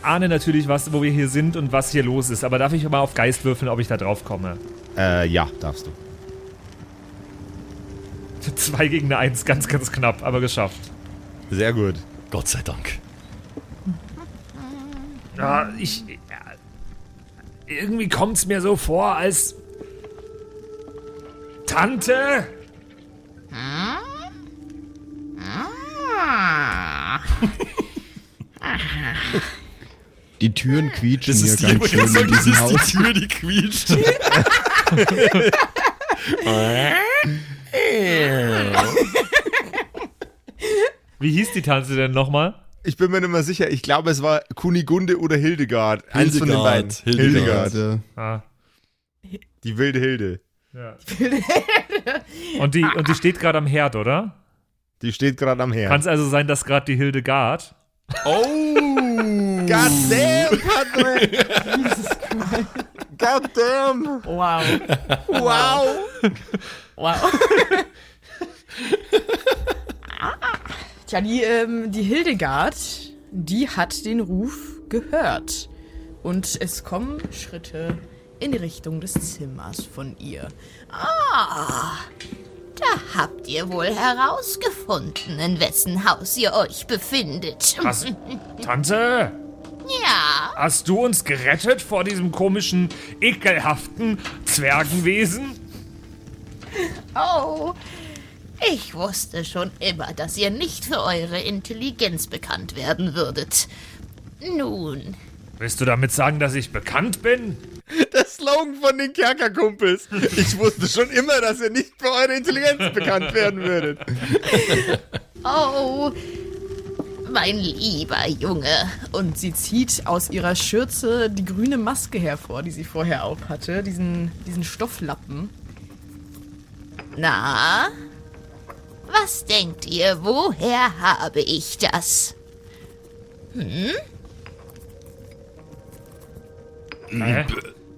ahne natürlich, was, wo wir hier sind und was hier los ist. Aber darf ich mal auf Geist würfeln, ob ich da drauf komme? Ja, darfst du. 2 gegen 1, ganz, ganz knapp, aber geschafft. Sehr gut. Gott sei Dank. Ja, irgendwie kommt es mir so vor, als Tante? Die Türen quietschen das hier ist ganz schön in diesem Haus. Das ist die Tür, die quietscht. Wie hieß die Tante denn nochmal? Ich bin mir nicht mehr sicher. Ich glaube, es war Kunigunde oder Hildegard. Eins von den beiden. Hildegard. Ah. Die wilde Hilde. Ja. Und die steht gerade am Herd, oder? Die steht gerade am Herd. Kann es also sein, dass gerade die Hildegard... Oh! God damn, Patrick! Jesus Christ. God damn! Wow. Wow. Wow. Tja, die Hildegard, die hat den Ruf gehört. Und es kommen Schritte in die Richtung des Zimmers von ihr. Ah, da habt ihr wohl herausgefunden, in wessen Haus ihr euch befindet. Was? Tante? Ja? Hast du uns gerettet vor diesem komischen, ekelhaften Zwergenwesen? Oh, ich wusste schon immer, dass ihr nicht für eure Intelligenz bekannt werden würdet. Nun... Willst du damit sagen, dass ich bekannt bin? Der Slogan von den Kerkerkumpels. Ich wusste schon immer, dass ihr nicht für eure Intelligenz bekannt werden würdet. Oh, mein lieber Junge. Und sie zieht aus ihrer Schürze die grüne Maske hervor, die sie vorher auf hatte. Diesen Stofflappen. Na, was denkt ihr, woher habe ich das? Hm?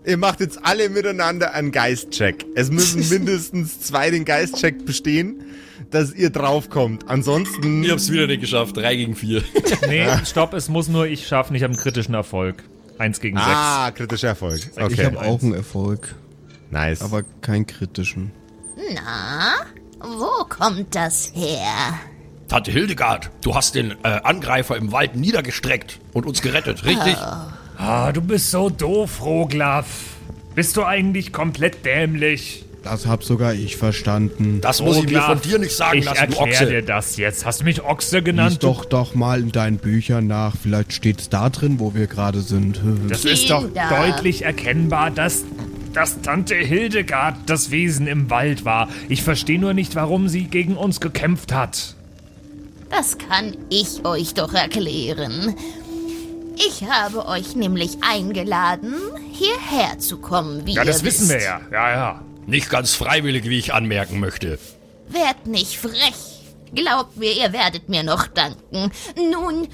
Ihr macht jetzt alle miteinander einen Geistcheck. Es müssen mindestens 2 den Geistcheck bestehen, dass ihr draufkommt. Ansonsten... Ich hab's wieder nicht geschafft. 3 gegen 4. Nee, stopp. Es muss nur ich schaffen. Ich habe einen kritischen Erfolg. 1 gegen 6. Ah, kritischer Erfolg. Okay. Ich habe auch einen Erfolg. Nice. Aber keinen kritischen. Na, wo kommt das her? Tante Hildegard, du hast den Angreifer im Wald niedergestreckt und uns gerettet, richtig? Oh. Ah, du bist so doof, Roglaf. Bist du eigentlich komplett dämlich? Das hab sogar ich verstanden. Das muss Roglaf, ich mir von dir nicht sagen lassen, Ochse. Ich erklär dir das jetzt. Hast du mich Ochse genannt? Lies doch mal in deinen Büchern nach. Vielleicht steht's da drin, wo wir gerade sind. Das ist doch deutlich erkennbar, dass Tante Hildegard das Wesen im Wald war. Ich verstehe nur nicht, warum sie gegen uns gekämpft hat. Das kann ich euch doch erklären. Ich habe euch nämlich eingeladen, hierher zu kommen, wie ihr wisst. Ja, das wissen wir ja. Ja, ja. Nicht ganz freiwillig, wie ich anmerken möchte. Werd nicht frech. Glaubt mir, ihr werdet mir noch danken. Nun,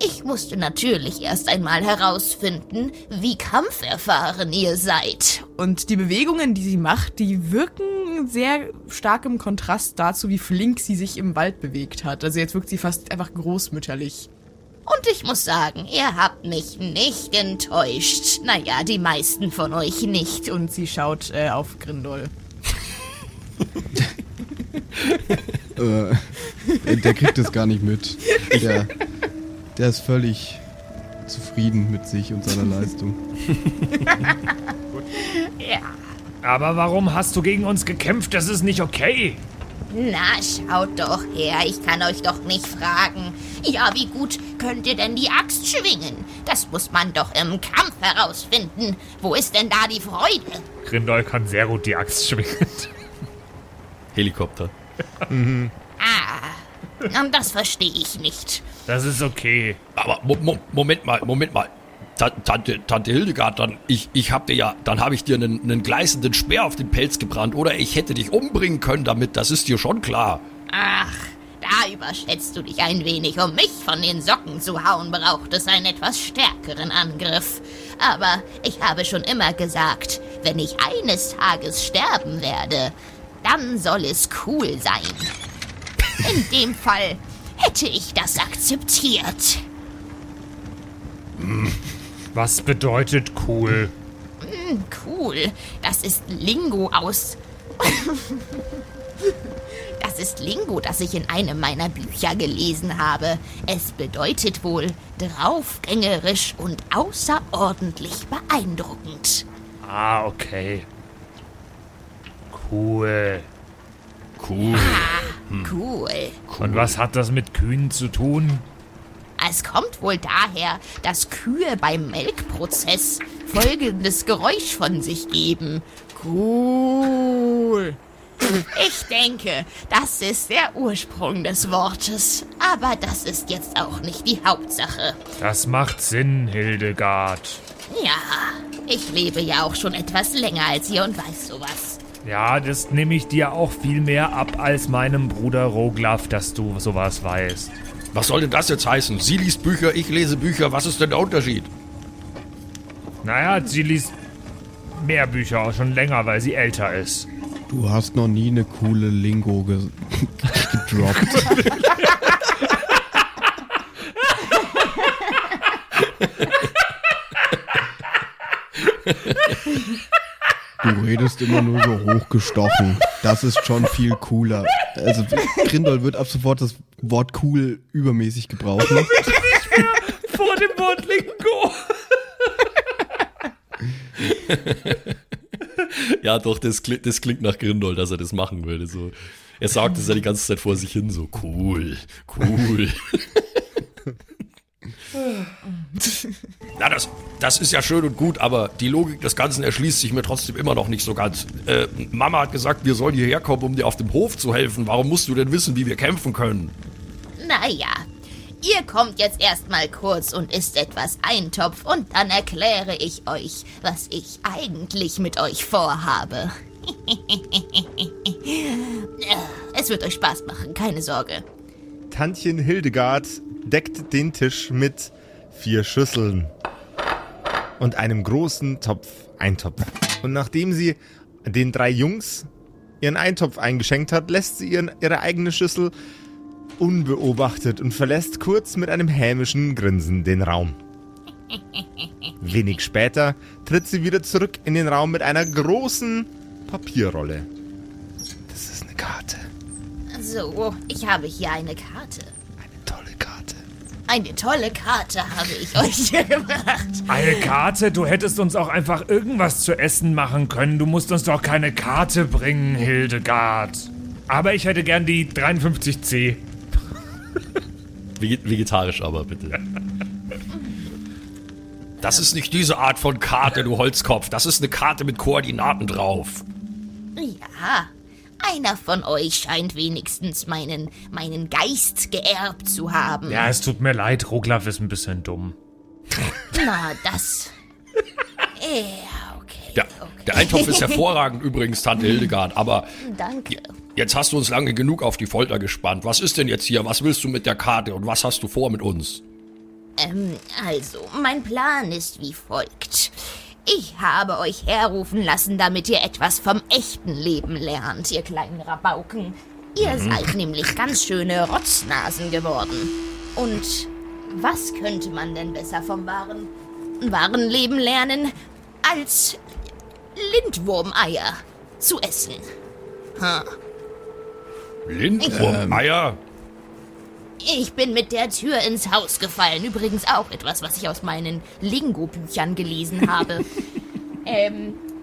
ich musste natürlich erst einmal herausfinden, wie kampferfahren ihr seid. Und die Bewegungen, die sie macht, die wirken sehr stark im Kontrast dazu, wie flink sie sich im Wald bewegt hat. Also jetzt wirkt sie fast einfach großmütterlich. Und ich muss sagen, ihr habt mich nicht enttäuscht. Naja, die meisten von euch nicht. Und sie schaut auf Grindol. Der kriegt das gar nicht mit. Der ist völlig zufrieden mit sich und seiner Leistung. Gut. Ja. Aber warum hast du gegen uns gekämpft? Das ist nicht okay. Na, schaut doch her, ich kann euch doch nicht fragen. Ja, wie gut könnt ihr denn die Axt schwingen? Das muss man doch im Kampf herausfinden. Wo ist denn da die Freude? Grindol kann sehr gut die Axt schwingen. Helikopter. Mhm. Ah, das verstehe ich nicht. Das ist okay. Aber Moment mal. Tante Hildegard, dann habe ich dir einen gleißenden Speer auf den Pelz gebrannt, oder ich hätte dich umbringen können damit, das ist dir schon klar. Ach, da überschätzt du dich ein wenig. Um mich von den Socken zu hauen, braucht es einen etwas stärkeren Angriff. Aber ich habe schon immer gesagt, wenn ich eines Tages sterben werde, dann soll es cool sein. In dem Fall hätte ich das akzeptiert. Was bedeutet cool? Cool, Das ist Lingo, das ich in einem meiner Bücher gelesen habe. Es bedeutet wohl draufgängerisch und außerordentlich beeindruckend. Ah, okay. Cool. Ah, cool. Und was hat das mit Kühen zu tun? Es kommt wohl daher, dass Kühe beim Melkprozess folgendes Geräusch von sich geben. Cool. Ich denke, das ist der Ursprung des Wortes. Aber das ist jetzt auch nicht die Hauptsache. Das macht Sinn, Hildegard. Ja, ich lebe ja auch schon etwas länger als ihr und weiß sowas. Ja, das nehme ich dir auch viel mehr ab als meinem Bruder Roglaf, dass du sowas weißt. Was soll denn das jetzt heißen? Sie liest Bücher, ich lese Bücher. Was ist denn der Unterschied? Naja, sie liest mehr Bücher, auch schon länger, weil sie älter ist. Du hast noch nie eine coole Lingo gedroppt. Du redest immer nur so hochgestochen. Das ist schon viel cooler. Also Grindol wird ab sofort das Wort cool übermäßig gebrauchen. Bitte nicht mehr vor dem Wort Lingo. Ja, doch, das klingt nach Grindol, dass er das machen würde. So. Er sagt es ja die ganze Zeit vor sich hin, so cool. Na, das ist ja schön und gut, aber die Logik des Ganzen erschließt sich mir trotzdem immer noch nicht so ganz. Mama hat gesagt, wir sollen hierher kommen, um dir auf dem Hof zu helfen. Warum musst du denn wissen, wie wir kämpfen können? Naja, ihr kommt jetzt erstmal kurz und isst etwas Eintopf und dann erkläre ich euch, was ich eigentlich mit euch vorhabe. Es wird euch Spaß machen, keine Sorge. Tantchen Hildegard deckt den Tisch mit 4 Schüsseln und einem großen Topf Eintopf. Und nachdem sie den 3 Jungs ihren Eintopf eingeschenkt hat, lässt sie ihre eigene Schüssel unbeobachtet und verlässt kurz mit einem hämischen Grinsen den Raum. Wenig später tritt sie wieder zurück in den Raum mit einer großen Papierrolle. Das ist eine Karte. So, ich habe hier eine Karte. Eine tolle Karte habe ich euch hier gemacht. Eine Karte? Du hättest uns auch einfach irgendwas zu essen machen können. Du musst uns doch keine Karte bringen, Hildegard. Aber ich hätte gern die 53C. Vegetarisch aber, bitte. Das ist nicht diese Art von Karte, du Holzkopf. Das ist eine Karte mit Koordinaten drauf. Ja, einer von euch scheint wenigstens meinen Geist geerbt zu haben. Ja, es tut mir leid, Roglaf ist ein bisschen dumm. Na, das... Ja, okay. Der Eintopf ist hervorragend übrigens, Tante Hildegard, aber... Danke. Jetzt hast du uns lange genug auf die Folter gespannt. Was ist denn jetzt hier? Was willst du mit der Karte und was hast du vor mit uns? Also, mein Plan ist wie folgt... Ich habe euch herrufen lassen, damit ihr etwas vom echten Leben lernt, ihr kleinen Rabauken. Ihr seid nämlich ganz schöne Rotznasen geworden. Und was könnte man denn besser vom wahren Leben lernen, als Lindwurmeier zu essen? Lindwurmeier? Ich bin mit der Tür ins Haus gefallen. Übrigens auch etwas, was ich aus meinen Lingo-Büchern gelesen habe.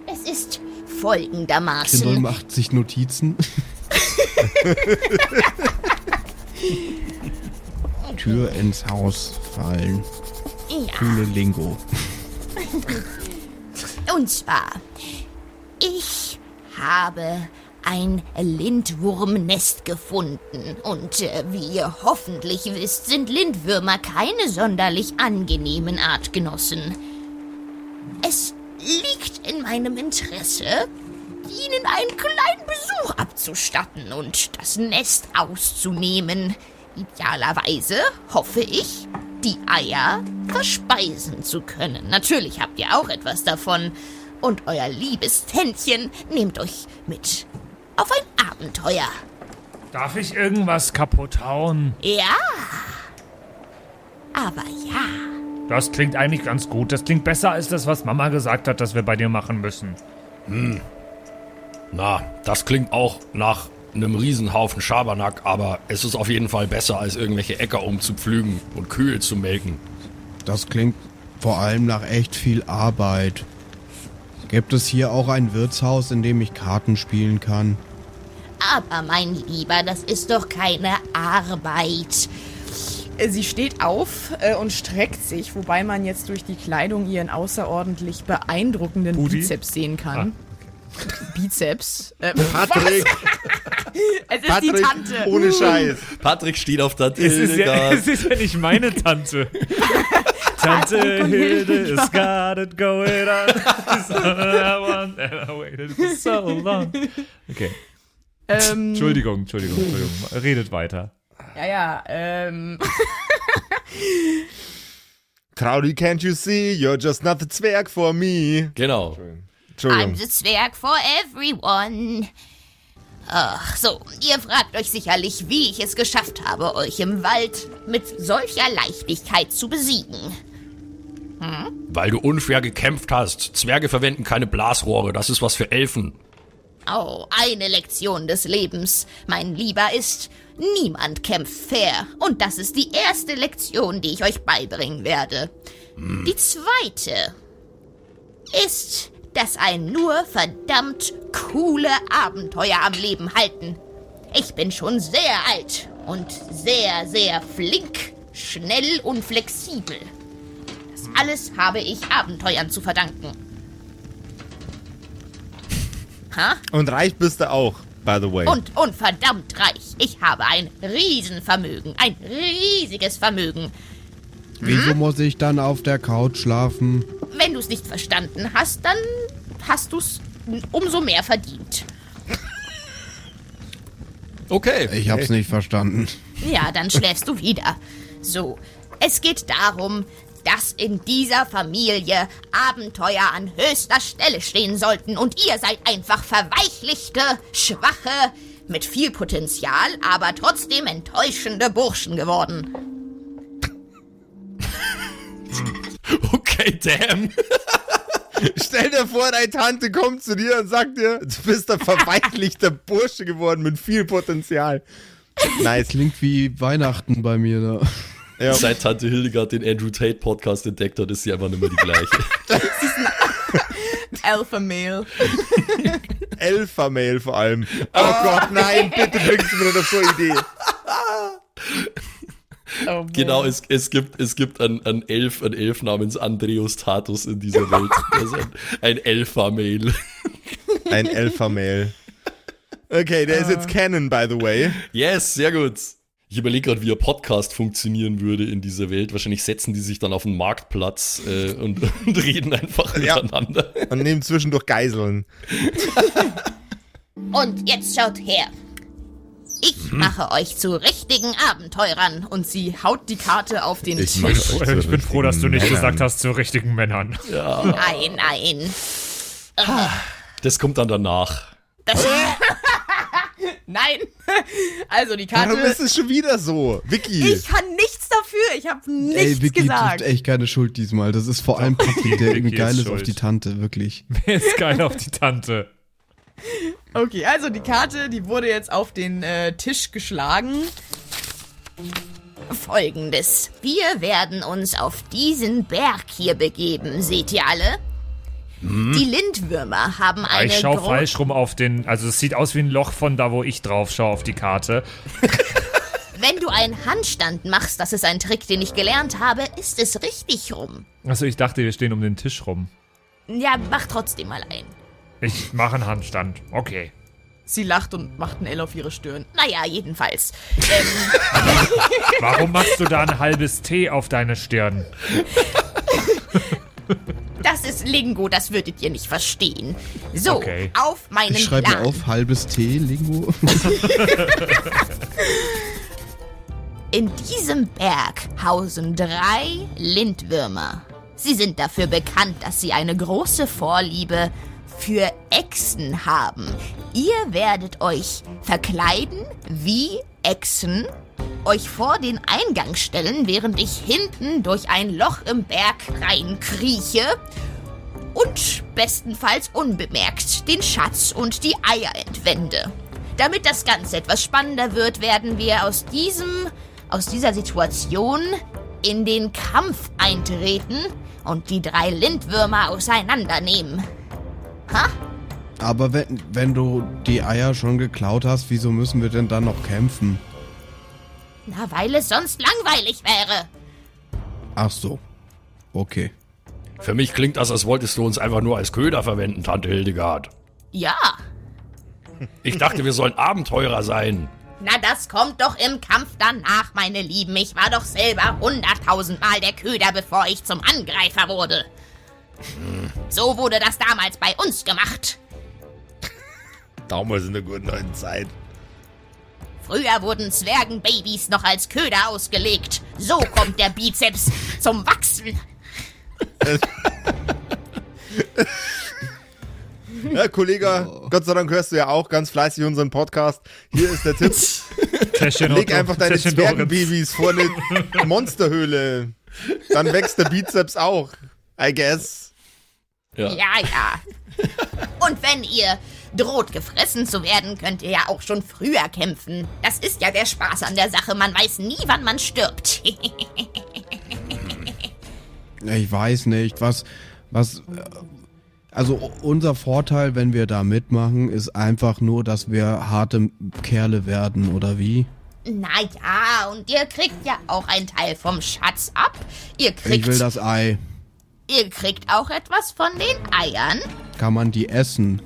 Es ist folgendermaßen... Grindol macht sich Notizen. Tür ins Haus fallen. Ja. Coole Lingo. Und zwar, ich habe... ein Lindwurmnest gefunden. Und wie ihr hoffentlich wisst, sind Lindwürmer keine sonderlich angenehmen Artgenossen. Es liegt in meinem Interesse, ihnen einen kleinen Besuch abzustatten und das Nest auszunehmen. Idealerweise hoffe ich, die Eier verspeisen zu können. Natürlich habt ihr auch etwas davon. Und euer liebes Tändchen nehmt euch mit auf ein Abenteuer. Darf ich irgendwas kaputt hauen? Ja. Aber ja. Das klingt eigentlich ganz gut. Das klingt besser als das, was Mama gesagt hat, dass wir bei dir machen müssen. Na, das klingt auch nach einem Riesenhaufen Schabernack, aber es ist auf jeden Fall besser, als irgendwelche Äcker umzupflügen und Kühe zu melken. Das klingt vor allem nach echt viel Arbeit. Gibt es hier auch ein Wirtshaus, in dem ich Karten spielen kann? Aber mein Lieber, das ist doch keine Arbeit. Sie steht auf und streckt sich, wobei man jetzt durch die Kleidung ihren außerordentlich beeindruckenden Bizeps sehen kann. Ah, okay. Bizeps? Patrick! Es ist Patrick, die Tante. Ohne Scheiß. Patrick steht auf Tante Hildegard. Es ist ja nicht meine Tante. Tante Hilde is got it going on. It's another one and I waited for so long. Okay. Entschuldigung. Redet weiter. Ja. Traudy, can't you see? You're just not the Zwerg for me. Genau. Entschuldigung. I'm the Zwerg for everyone. Ach so, ihr fragt euch sicherlich, wie ich es geschafft habe, euch im Wald mit solcher Leichtigkeit zu besiegen. Hm? Weil du unfair gekämpft hast. Zwerge verwenden keine Blasrohre, das ist was für Elfen. Oh, eine Lektion des Lebens, mein Lieber, ist, niemand kämpft fair. Und das ist die erste Lektion, die ich euch beibringen werde. Hm. Die zweite ist, dass einen nur verdammt coole Abenteuer am Leben halten. Ich bin schon sehr alt und sehr, sehr flink, schnell und flexibel. Das alles habe ich Abenteuern zu verdanken. Ha? Und reich bist du auch, by the way. Und verdammt reich. Ich habe ein Riesenvermögen. Ein riesiges Vermögen. Wieso muss ich dann auf der Couch schlafen? Wenn du es nicht verstanden hast, dann hast du es umso mehr verdient. Okay. Ich hab's nicht verstanden. Ja, dann schläfst du wieder. So, es geht darum, dass in dieser Familie Abenteuer an höchster Stelle stehen sollten und ihr seid einfach verweichlichte, schwache, mit viel Potenzial, aber trotzdem enttäuschende Burschen geworden. Okay, damn. Stell dir vor, deine Tante kommt zu dir und sagt dir, du bist ein verweichlichter Bursche geworden mit viel Potenzial. Nice. Klingt wie Weihnachten bei mir da. Ja. Seit Tante Hildegard den Andrew Tate Podcast entdeckt hat, ist sie einfach nicht mehr die gleiche. Das ist ein Alpha Male. Alpha Male vor allem. Oh Gott, nein, bitte bringst du mir das so eine Idee. Oh, genau, es gibt einen Elf namens Andreus Tatus in dieser Welt. Das ist ein Elfer-Mail. Ein Elfer-Mail. Okay, der ist jetzt Canon, by the way. Yes, sehr gut. Ich überlege gerade, wie ein Podcast funktionieren würde in dieser Welt. Wahrscheinlich setzen die sich dann auf den Marktplatz und reden einfach miteinander. Und nehmen zwischendurch Geiseln. Und jetzt schaut her. Ich mache euch zu richtigen Abenteurern und sie haut die Karte auf den Tisch. Ich bin froh, dass du nicht gesagt hast, zu richtigen Männern. Ja. Nein. Das kommt dann danach. Nein. Also die Karte... Warum ist es schon wieder so? Vicky. Ich kann nichts dafür. Ich habe nichts gesagt. Vicky trifft echt keine Schuld diesmal. Das ist vor allem Patrick, der irgendwie geil ist auf die Tante. Wirklich. Wer ist geil auf die Tante? Okay, also die Karte, die wurde jetzt auf den Tisch geschlagen. Folgendes. Wir werden uns auf diesen Berg hier begeben. Seht ihr alle? Hm. Die Lindwürmer haben eine... Ich schaue falsch rum auf den... Also es sieht aus wie ein Loch von da, wo ich drauf schaue auf die Karte. Wenn du einen Handstand machst, das ist ein Trick, den ich gelernt habe, ist es richtig rum. Achso, ich dachte, wir stehen um den Tisch rum. Ja, mach trotzdem mal einen. Ich mache einen Handstand. Okay. Sie lacht und macht ein L auf ihre Stirn. Naja, jedenfalls. Warum machst du da ein halbes T auf deine Stirn? Das ist Lingo, das würdet ihr nicht verstehen. So, okay. Auf meinen Plan. Ich schreibe mir auf, halbes T, Lingo. In diesem Berg hausen 3 Lindwürmer. Sie sind dafür bekannt, dass sie eine große Vorliebe für Echsen haben. Ihr werdet euch verkleiden wie Echsen, euch vor den Eingang stellen, während ich hinten durch ein Loch im Berg reinkrieche und bestenfalls unbemerkt den Schatz und die Eier entwende. Damit das Ganze etwas spannender wird, werden wir aus dieser Situation in den Kampf eintreten und die 3 Lindwürmer auseinandernehmen. Ha? Aber wenn du die Eier schon geklaut hast, wieso müssen wir denn dann noch kämpfen? Na, weil es sonst langweilig wäre. Ach so. Okay. Für mich klingt das, als wolltest du uns einfach nur als Köder verwenden, Tante Hildegard. Ja. Ich dachte, wir sollen Abenteurer sein. Na, das kommt doch im Kampf danach, meine Lieben. Ich war doch selber 100.000 Mal der Köder, bevor ich zum Angreifer wurde. So wurde das damals bei uns gemacht. Damals in der guten alten Zeit. Früher wurden Zwergenbabys noch als Köder ausgelegt. So kommt der Bizeps zum Wachsen. Ja, Kollege, oh. Gott sei Dank hörst du ja auch ganz fleißig unseren Podcast. Hier ist der Tipp. Leg einfach deine Zwergenbabys vor eine Monsterhöhle. Dann wächst der Bizeps auch, I guess. Ja. Und wenn ihr droht, gefressen zu werden, könnt ihr ja auch schon früher kämpfen. Das ist ja der Spaß an der Sache. Man weiß nie, wann man stirbt. Ich weiß nicht, was... Also unser Vorteil, wenn wir da mitmachen, ist einfach nur, dass wir harte Kerle werden, oder wie? Naja, und ihr kriegt ja auch einen Teil vom Schatz ab. Ich will das Ei. Ihr kriegt auch etwas von den Eiern. Kann man die essen?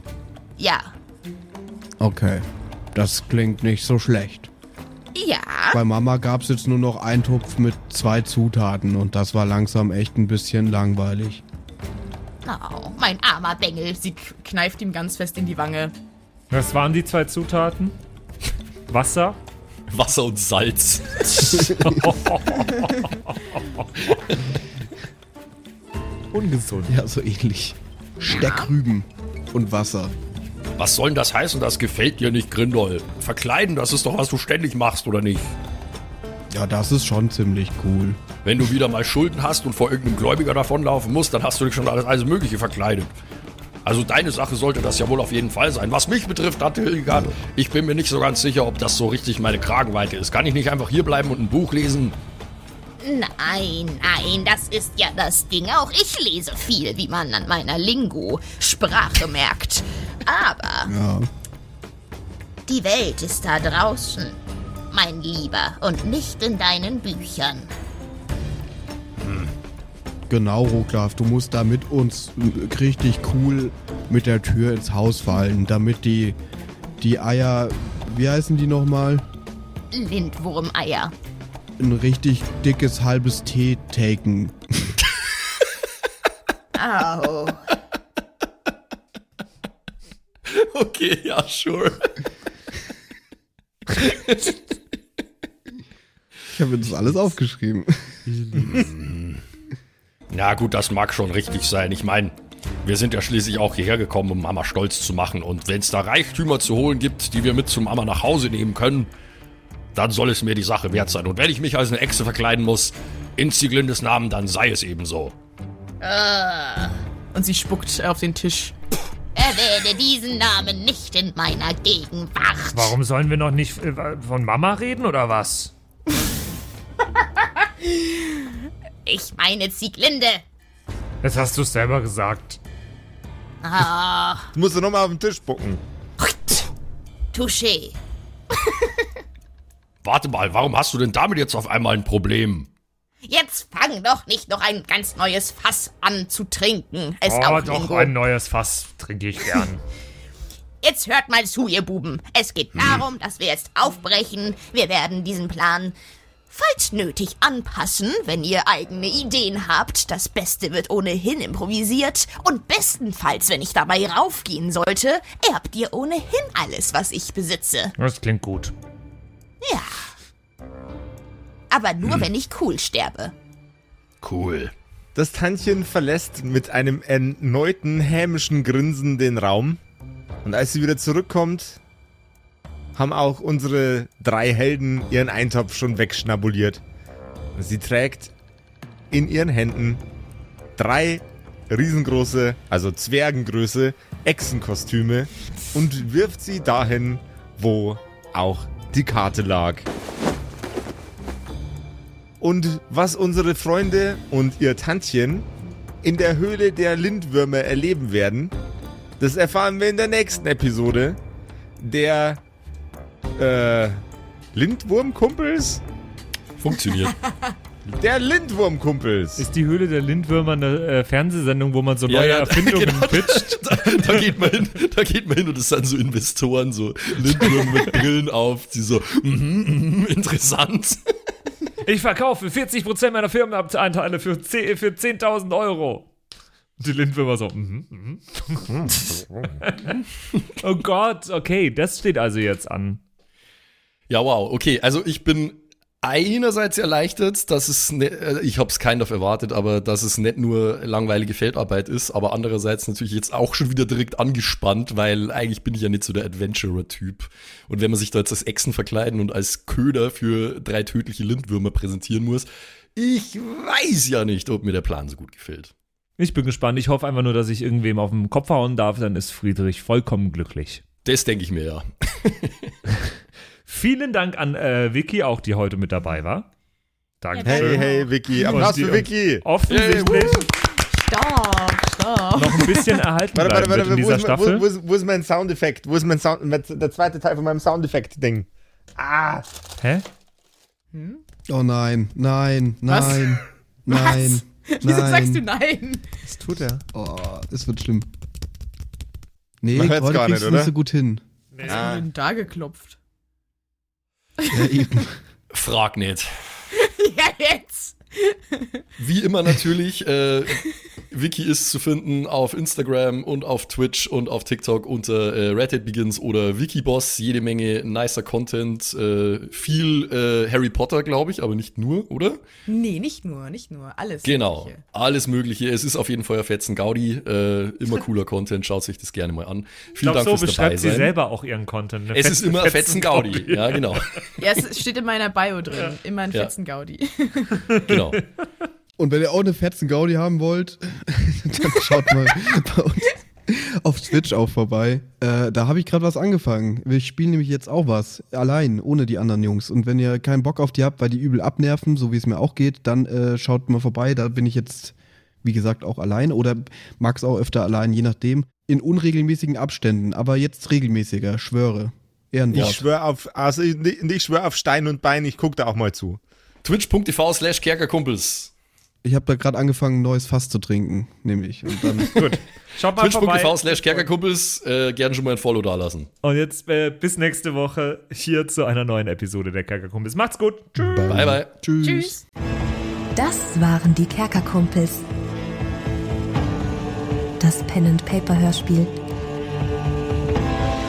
Ja. Okay, das klingt nicht so schlecht. Ja. Bei Mama gab's jetzt nur noch einen Topf mit 2 Zutaten und das war langsam echt ein bisschen langweilig. Oh, mein armer Bengel. Sie kneift ihm ganz fest in die Wange. Was waren die 2 Zutaten? Wasser und Salz. Ungesund. Ja, so ähnlich. Steckrüben und Wasser. Was soll denn das heißen? Das gefällt dir nicht, Grindol. Verkleiden, das ist doch, was du ständig machst, oder nicht? Ja, das ist schon ziemlich cool. Wenn du wieder mal Schulden hast und vor irgendeinem Gläubiger davonlaufen musst, dann hast du dich schon alles Mögliche verkleidet. Also deine Sache sollte das ja wohl auf jeden Fall sein. Was mich betrifft, hat Hildegard, ich bin mir nicht so ganz sicher, ob das so richtig meine Kragenweite ist. Kann ich nicht einfach hierbleiben und ein Buch lesen? Nein, das ist ja das Ding. Auch ich lese viel, wie man an meiner Lingo-Sprache merkt. Aber die Welt ist da draußen, mein Lieber, und nicht in deinen Büchern. Genau, Roglaf, du musst da mit uns richtig cool mit der Tür ins Haus fallen, damit die Eier, wie heißen die nochmal? Lindwürmer-Eier. Ein richtig dickes halbes Tee taken. Au. Okay, ja, sure. Ich habe mir das alles aufgeschrieben. Na gut, das mag schon richtig sein. Ich meine, wir sind ja schließlich auch hierher gekommen, um Mama stolz zu machen. Und wenn es da Reichtümer zu holen gibt, die wir mit zu Mama nach Hause nehmen können, dann soll es mir die Sache wert sein. Und wenn ich mich als eine Echse verkleiden muss, in Sieglindes Namen, dann sei es eben so. Und sie spuckt auf den Tisch. Erwähne diesen Namen nicht in meiner Gegenwart. Warum sollen wir noch nicht von Mama reden, oder was? Ich meine Sieglinde. Das hast du selber gesagt. Musst du nochmal auf den Tisch spucken. Touché. Warte mal, warum hast du denn damit jetzt auf einmal ein Problem? Jetzt fang doch nicht noch ein ganz neues Fass an zu trinken. Ein neues Fass trinke ich gern. Jetzt hört mal zu, ihr Buben. Es geht darum, dass wir jetzt aufbrechen. Wir werden diesen Plan, falls nötig, anpassen, wenn ihr eigene Ideen habt. Das Beste wird ohnehin improvisiert. Und bestenfalls, wenn ich dabei raufgehen sollte, erbt ihr ohnehin alles, was ich besitze. Das klingt gut. Ja. Aber nur, wenn ich cool sterbe. Cool. Das Tantchen verlässt mit einem erneuten hämischen Grinsen den Raum. Und als sie wieder zurückkommt, haben auch unsere 3 Helden ihren Eintopf schon wegschnabuliert. Sie trägt in ihren Händen 3 riesengroße, also Zwergengröße, Echsenkostüme und wirft sie dahin, wo auch die Karte lag. Und was unsere Freunde und ihr Tantchen in der Höhle der Lindwürmer erleben werden, das erfahren wir in der nächsten Episode der Lindwurmkumpels? Funktioniert. Der Lindwurmkumpels. Ist die Höhle der Lindwürmer eine Fernsehsendung, wo man so neue Erfindungen pitcht? Da geht man hin, und es sind so Investoren, so Lindwürmer mit Brillen auf, die so, interessant. Ich verkaufe 40% meiner Firmenanteile für 10.000 €. Die Lindwürmer so, Oh Gott, okay, das steht also jetzt an. Ja, wow. Okay, also ich bin einerseits erleichtert, dass es, ich habe es kind of erwartet, aber dass es nicht nur langweilige Feldarbeit ist, aber andererseits natürlich jetzt auch schon wieder direkt angespannt, weil eigentlich bin ich ja nicht so der Adventurer-Typ. Und wenn man sich da jetzt als Echsen verkleiden und als Köder für 3 tödliche Lindwürmer präsentieren muss, ich weiß ja nicht, ob mir der Plan so gut gefällt. Ich bin gespannt. Ich hoffe einfach nur, dass ich irgendwem auf den Kopf hauen darf, dann ist Friedrich vollkommen glücklich. Das denke ich mir, ja. Vielen Dank an Vicky auch, die heute mit dabei war. Danke. Hey, hey, Vicky. Applaus für Vicky. Offensichtlich. Stopp. Noch ein bisschen erhalten bleiben in dieser Staffel. Wo ist mein Soundeffekt? Wo ist mein Sound? Der zweite Teil von meinem Soundeffekt-Ding. Ah. Hä? Hm? Oh nein. Was? Nein. Wieso sagst du nein? Das tut er. Oh, das wird schlimm. Nee, man hört's gar nicht, oder? Nicht so gut hin. Nee. Was haben wir denn da geklopft? Ja, eben. Frag nicht. Ja, jetzt. Wie immer natürlich, Vicky ist zu finden auf Instagram und auf Twitch und auf TikTok unter RedHeadBegins oder Vicky Boss. Jede Menge nicer Content, viel Harry Potter, glaube ich, aber nicht nur, oder? Nee, nicht nur, alles genau, Mögliche. Genau, alles Mögliche. Es ist auf jeden Fall ein Fetzen Gaudi, immer cooler Content, schaut sich das gerne mal an. Vielen Dank fürs Dabeisein. So beschreibt sie selber auch ihren Content. Es ist immer ein Fetzen Gaudi, ja genau. Ja, es steht in meiner Bio drin, ja. Immer ein Fetzen Gaudi. Genau. Und wenn ihr auch eine Fetzen-Gaudi haben wollt, dann schaut mal bei uns auf Twitch auch vorbei. Da habe ich gerade was angefangen. Wir spielen nämlich jetzt auch was, allein, ohne die anderen Jungs. Und wenn ihr keinen Bock auf die habt, weil die übel abnerven, so wie es mir auch geht, dann schaut mal vorbei. Da bin ich jetzt, wie gesagt, auch allein oder Max auch öfter allein, je nachdem. In unregelmäßigen Abständen, aber jetzt regelmäßiger, schwöre. Ehrenwort. Ich schwöre auf Stein und Bein, ich gucke da auch mal zu. Twitch.tv/Kerkerkumpels. Ich habe da gerade angefangen, ein neues Fass zu trinken, nämlich. Und dann gut. Schaut mal vorbei. Twitch.tv/Kerkerkumpels. Gerne schon mal ein Follow dalassen. Und jetzt bis nächste Woche hier zu einer neuen Episode der Kerkerkumpels. Macht's gut. Tschüss. Bye. Tschüss. Das waren die Kerkerkumpels. Das Pen-and-Paper-Hörspiel.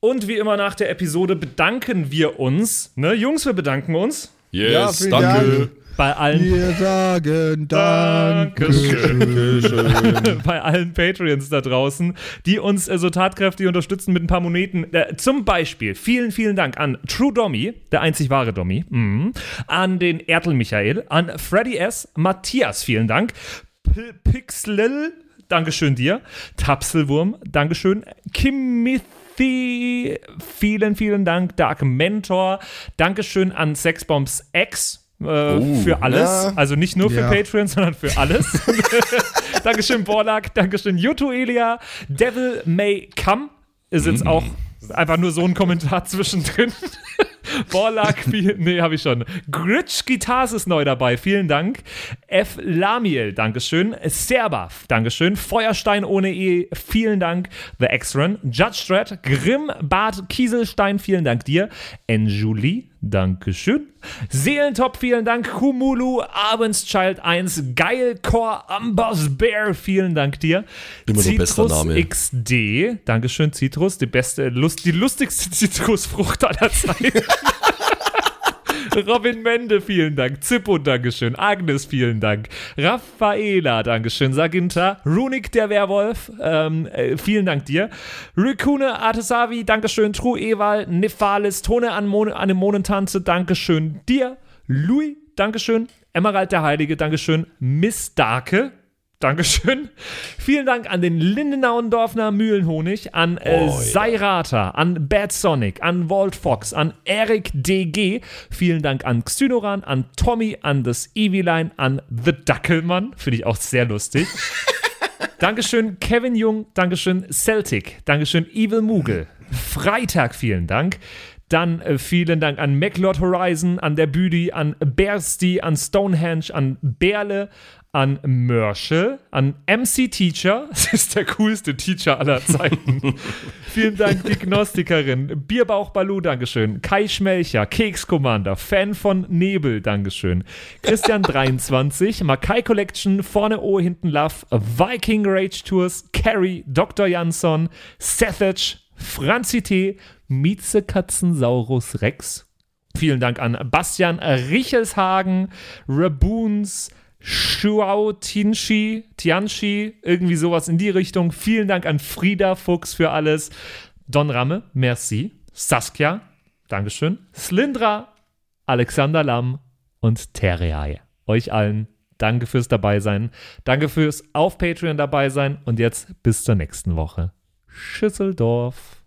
Und wie immer nach der Episode bedanken wir uns. Ne, Jungs, wir bedanken uns. Yes, ja, danke. Dank. Bei allen wir sagen Dankeschön. Bei allen Patreons da draußen, die uns so tatkräftig unterstützen mit ein paar Moneten. Zum Beispiel vielen Dank an True Dommy, der einzig wahre Dommy, an den Ertel Michael, an Freddy S., Matthias, vielen Dank, Pixlil, Dankeschön dir, Tapselwurm, Dankeschön, Kimmith, vielen Dank, Dark Mentor. Dankeschön an Sexbombs X für alles. Ja. Also nicht nur für Patreon, sondern für alles. Dankeschön, Borlak. Dankeschön, Yoto Elia. Devil May Come ist jetzt auch einfach nur so ein Kommentar zwischendrin. Borlak, habe ich schon. Gritsch Guitars ist neu dabei, vielen Dank. F. Lamiel, Dankeschön. Serba, Dankeschön. Feuerstein ohne E, vielen Dank. The X-Run, Judge Dredd, Grimm, Bart, Kieselstein, vielen Dank dir. Enjuli, Dankeschön. Seelentop, vielen Dank. Humulu, Abendschild 1, Geilcore, Amboss Bear, vielen Dank dir. Immer Citrus Name. XD, Dankeschön, Citrus, die lustigste Zitrusfrucht aller Zeiten. Robin Mende, vielen Dank. Zippo, Dankeschön. Agnes, vielen Dank. Raffaela, Dankeschön. Saginta. Runik, der Werwolf, vielen Dank dir. Rikune, Artesavi, Dankeschön. True Ewal, Nephalis, Tone Anemonentanze, Dankeschön dir. Louis, Dankeschön. Emerald, der Heilige, Dankeschön. Miss Darke, Dankeschön. Vielen Dank an den Lindenauendorfner Mühlenhonig, an Seirata, an Bad Sonic, an Walt Fox, an Eric DG. Vielen Dank an Xynoran, an Tommy, an das Eviline, an The Dackelmann. Finde ich auch sehr lustig. Dankeschön Kevin Jung, Dankeschön Celtic, Dankeschön Evil Moogle. Freitag, vielen Dank. Dann vielen Dank an MacLord Horizon, an der Büdi, an Bersti, an Stonehenge, an Berle, an Mörsche, an MC Teacher. Das ist der coolste Teacher aller Zeiten. Vielen Dank, die Gnostikerin. Bierbauch Balu, Dankeschön. Kai Schmelcher, Kekskommander, Fan von Nebel, Dankeschön. Christian23, Makai Collection, vorne O, hinten Love, Viking Rage Tours, Carrie, Dr. Jansson, Sethage, Franzi T., Mieze Katzensaurus Rex. Vielen Dank an Bastian Richelshagen, Raboons, Shuao Tianchi, irgendwie sowas in die Richtung. Vielen Dank an Frieda Fuchs für alles. Don Ramme, merci. Saskia, Dankeschön. Slindra, Alexander Lamm und Terrei. Euch allen danke fürs Dabeisein. Danke fürs auf Patreon dabei sein. Und jetzt bis zur nächsten Woche. Schüsseldorf.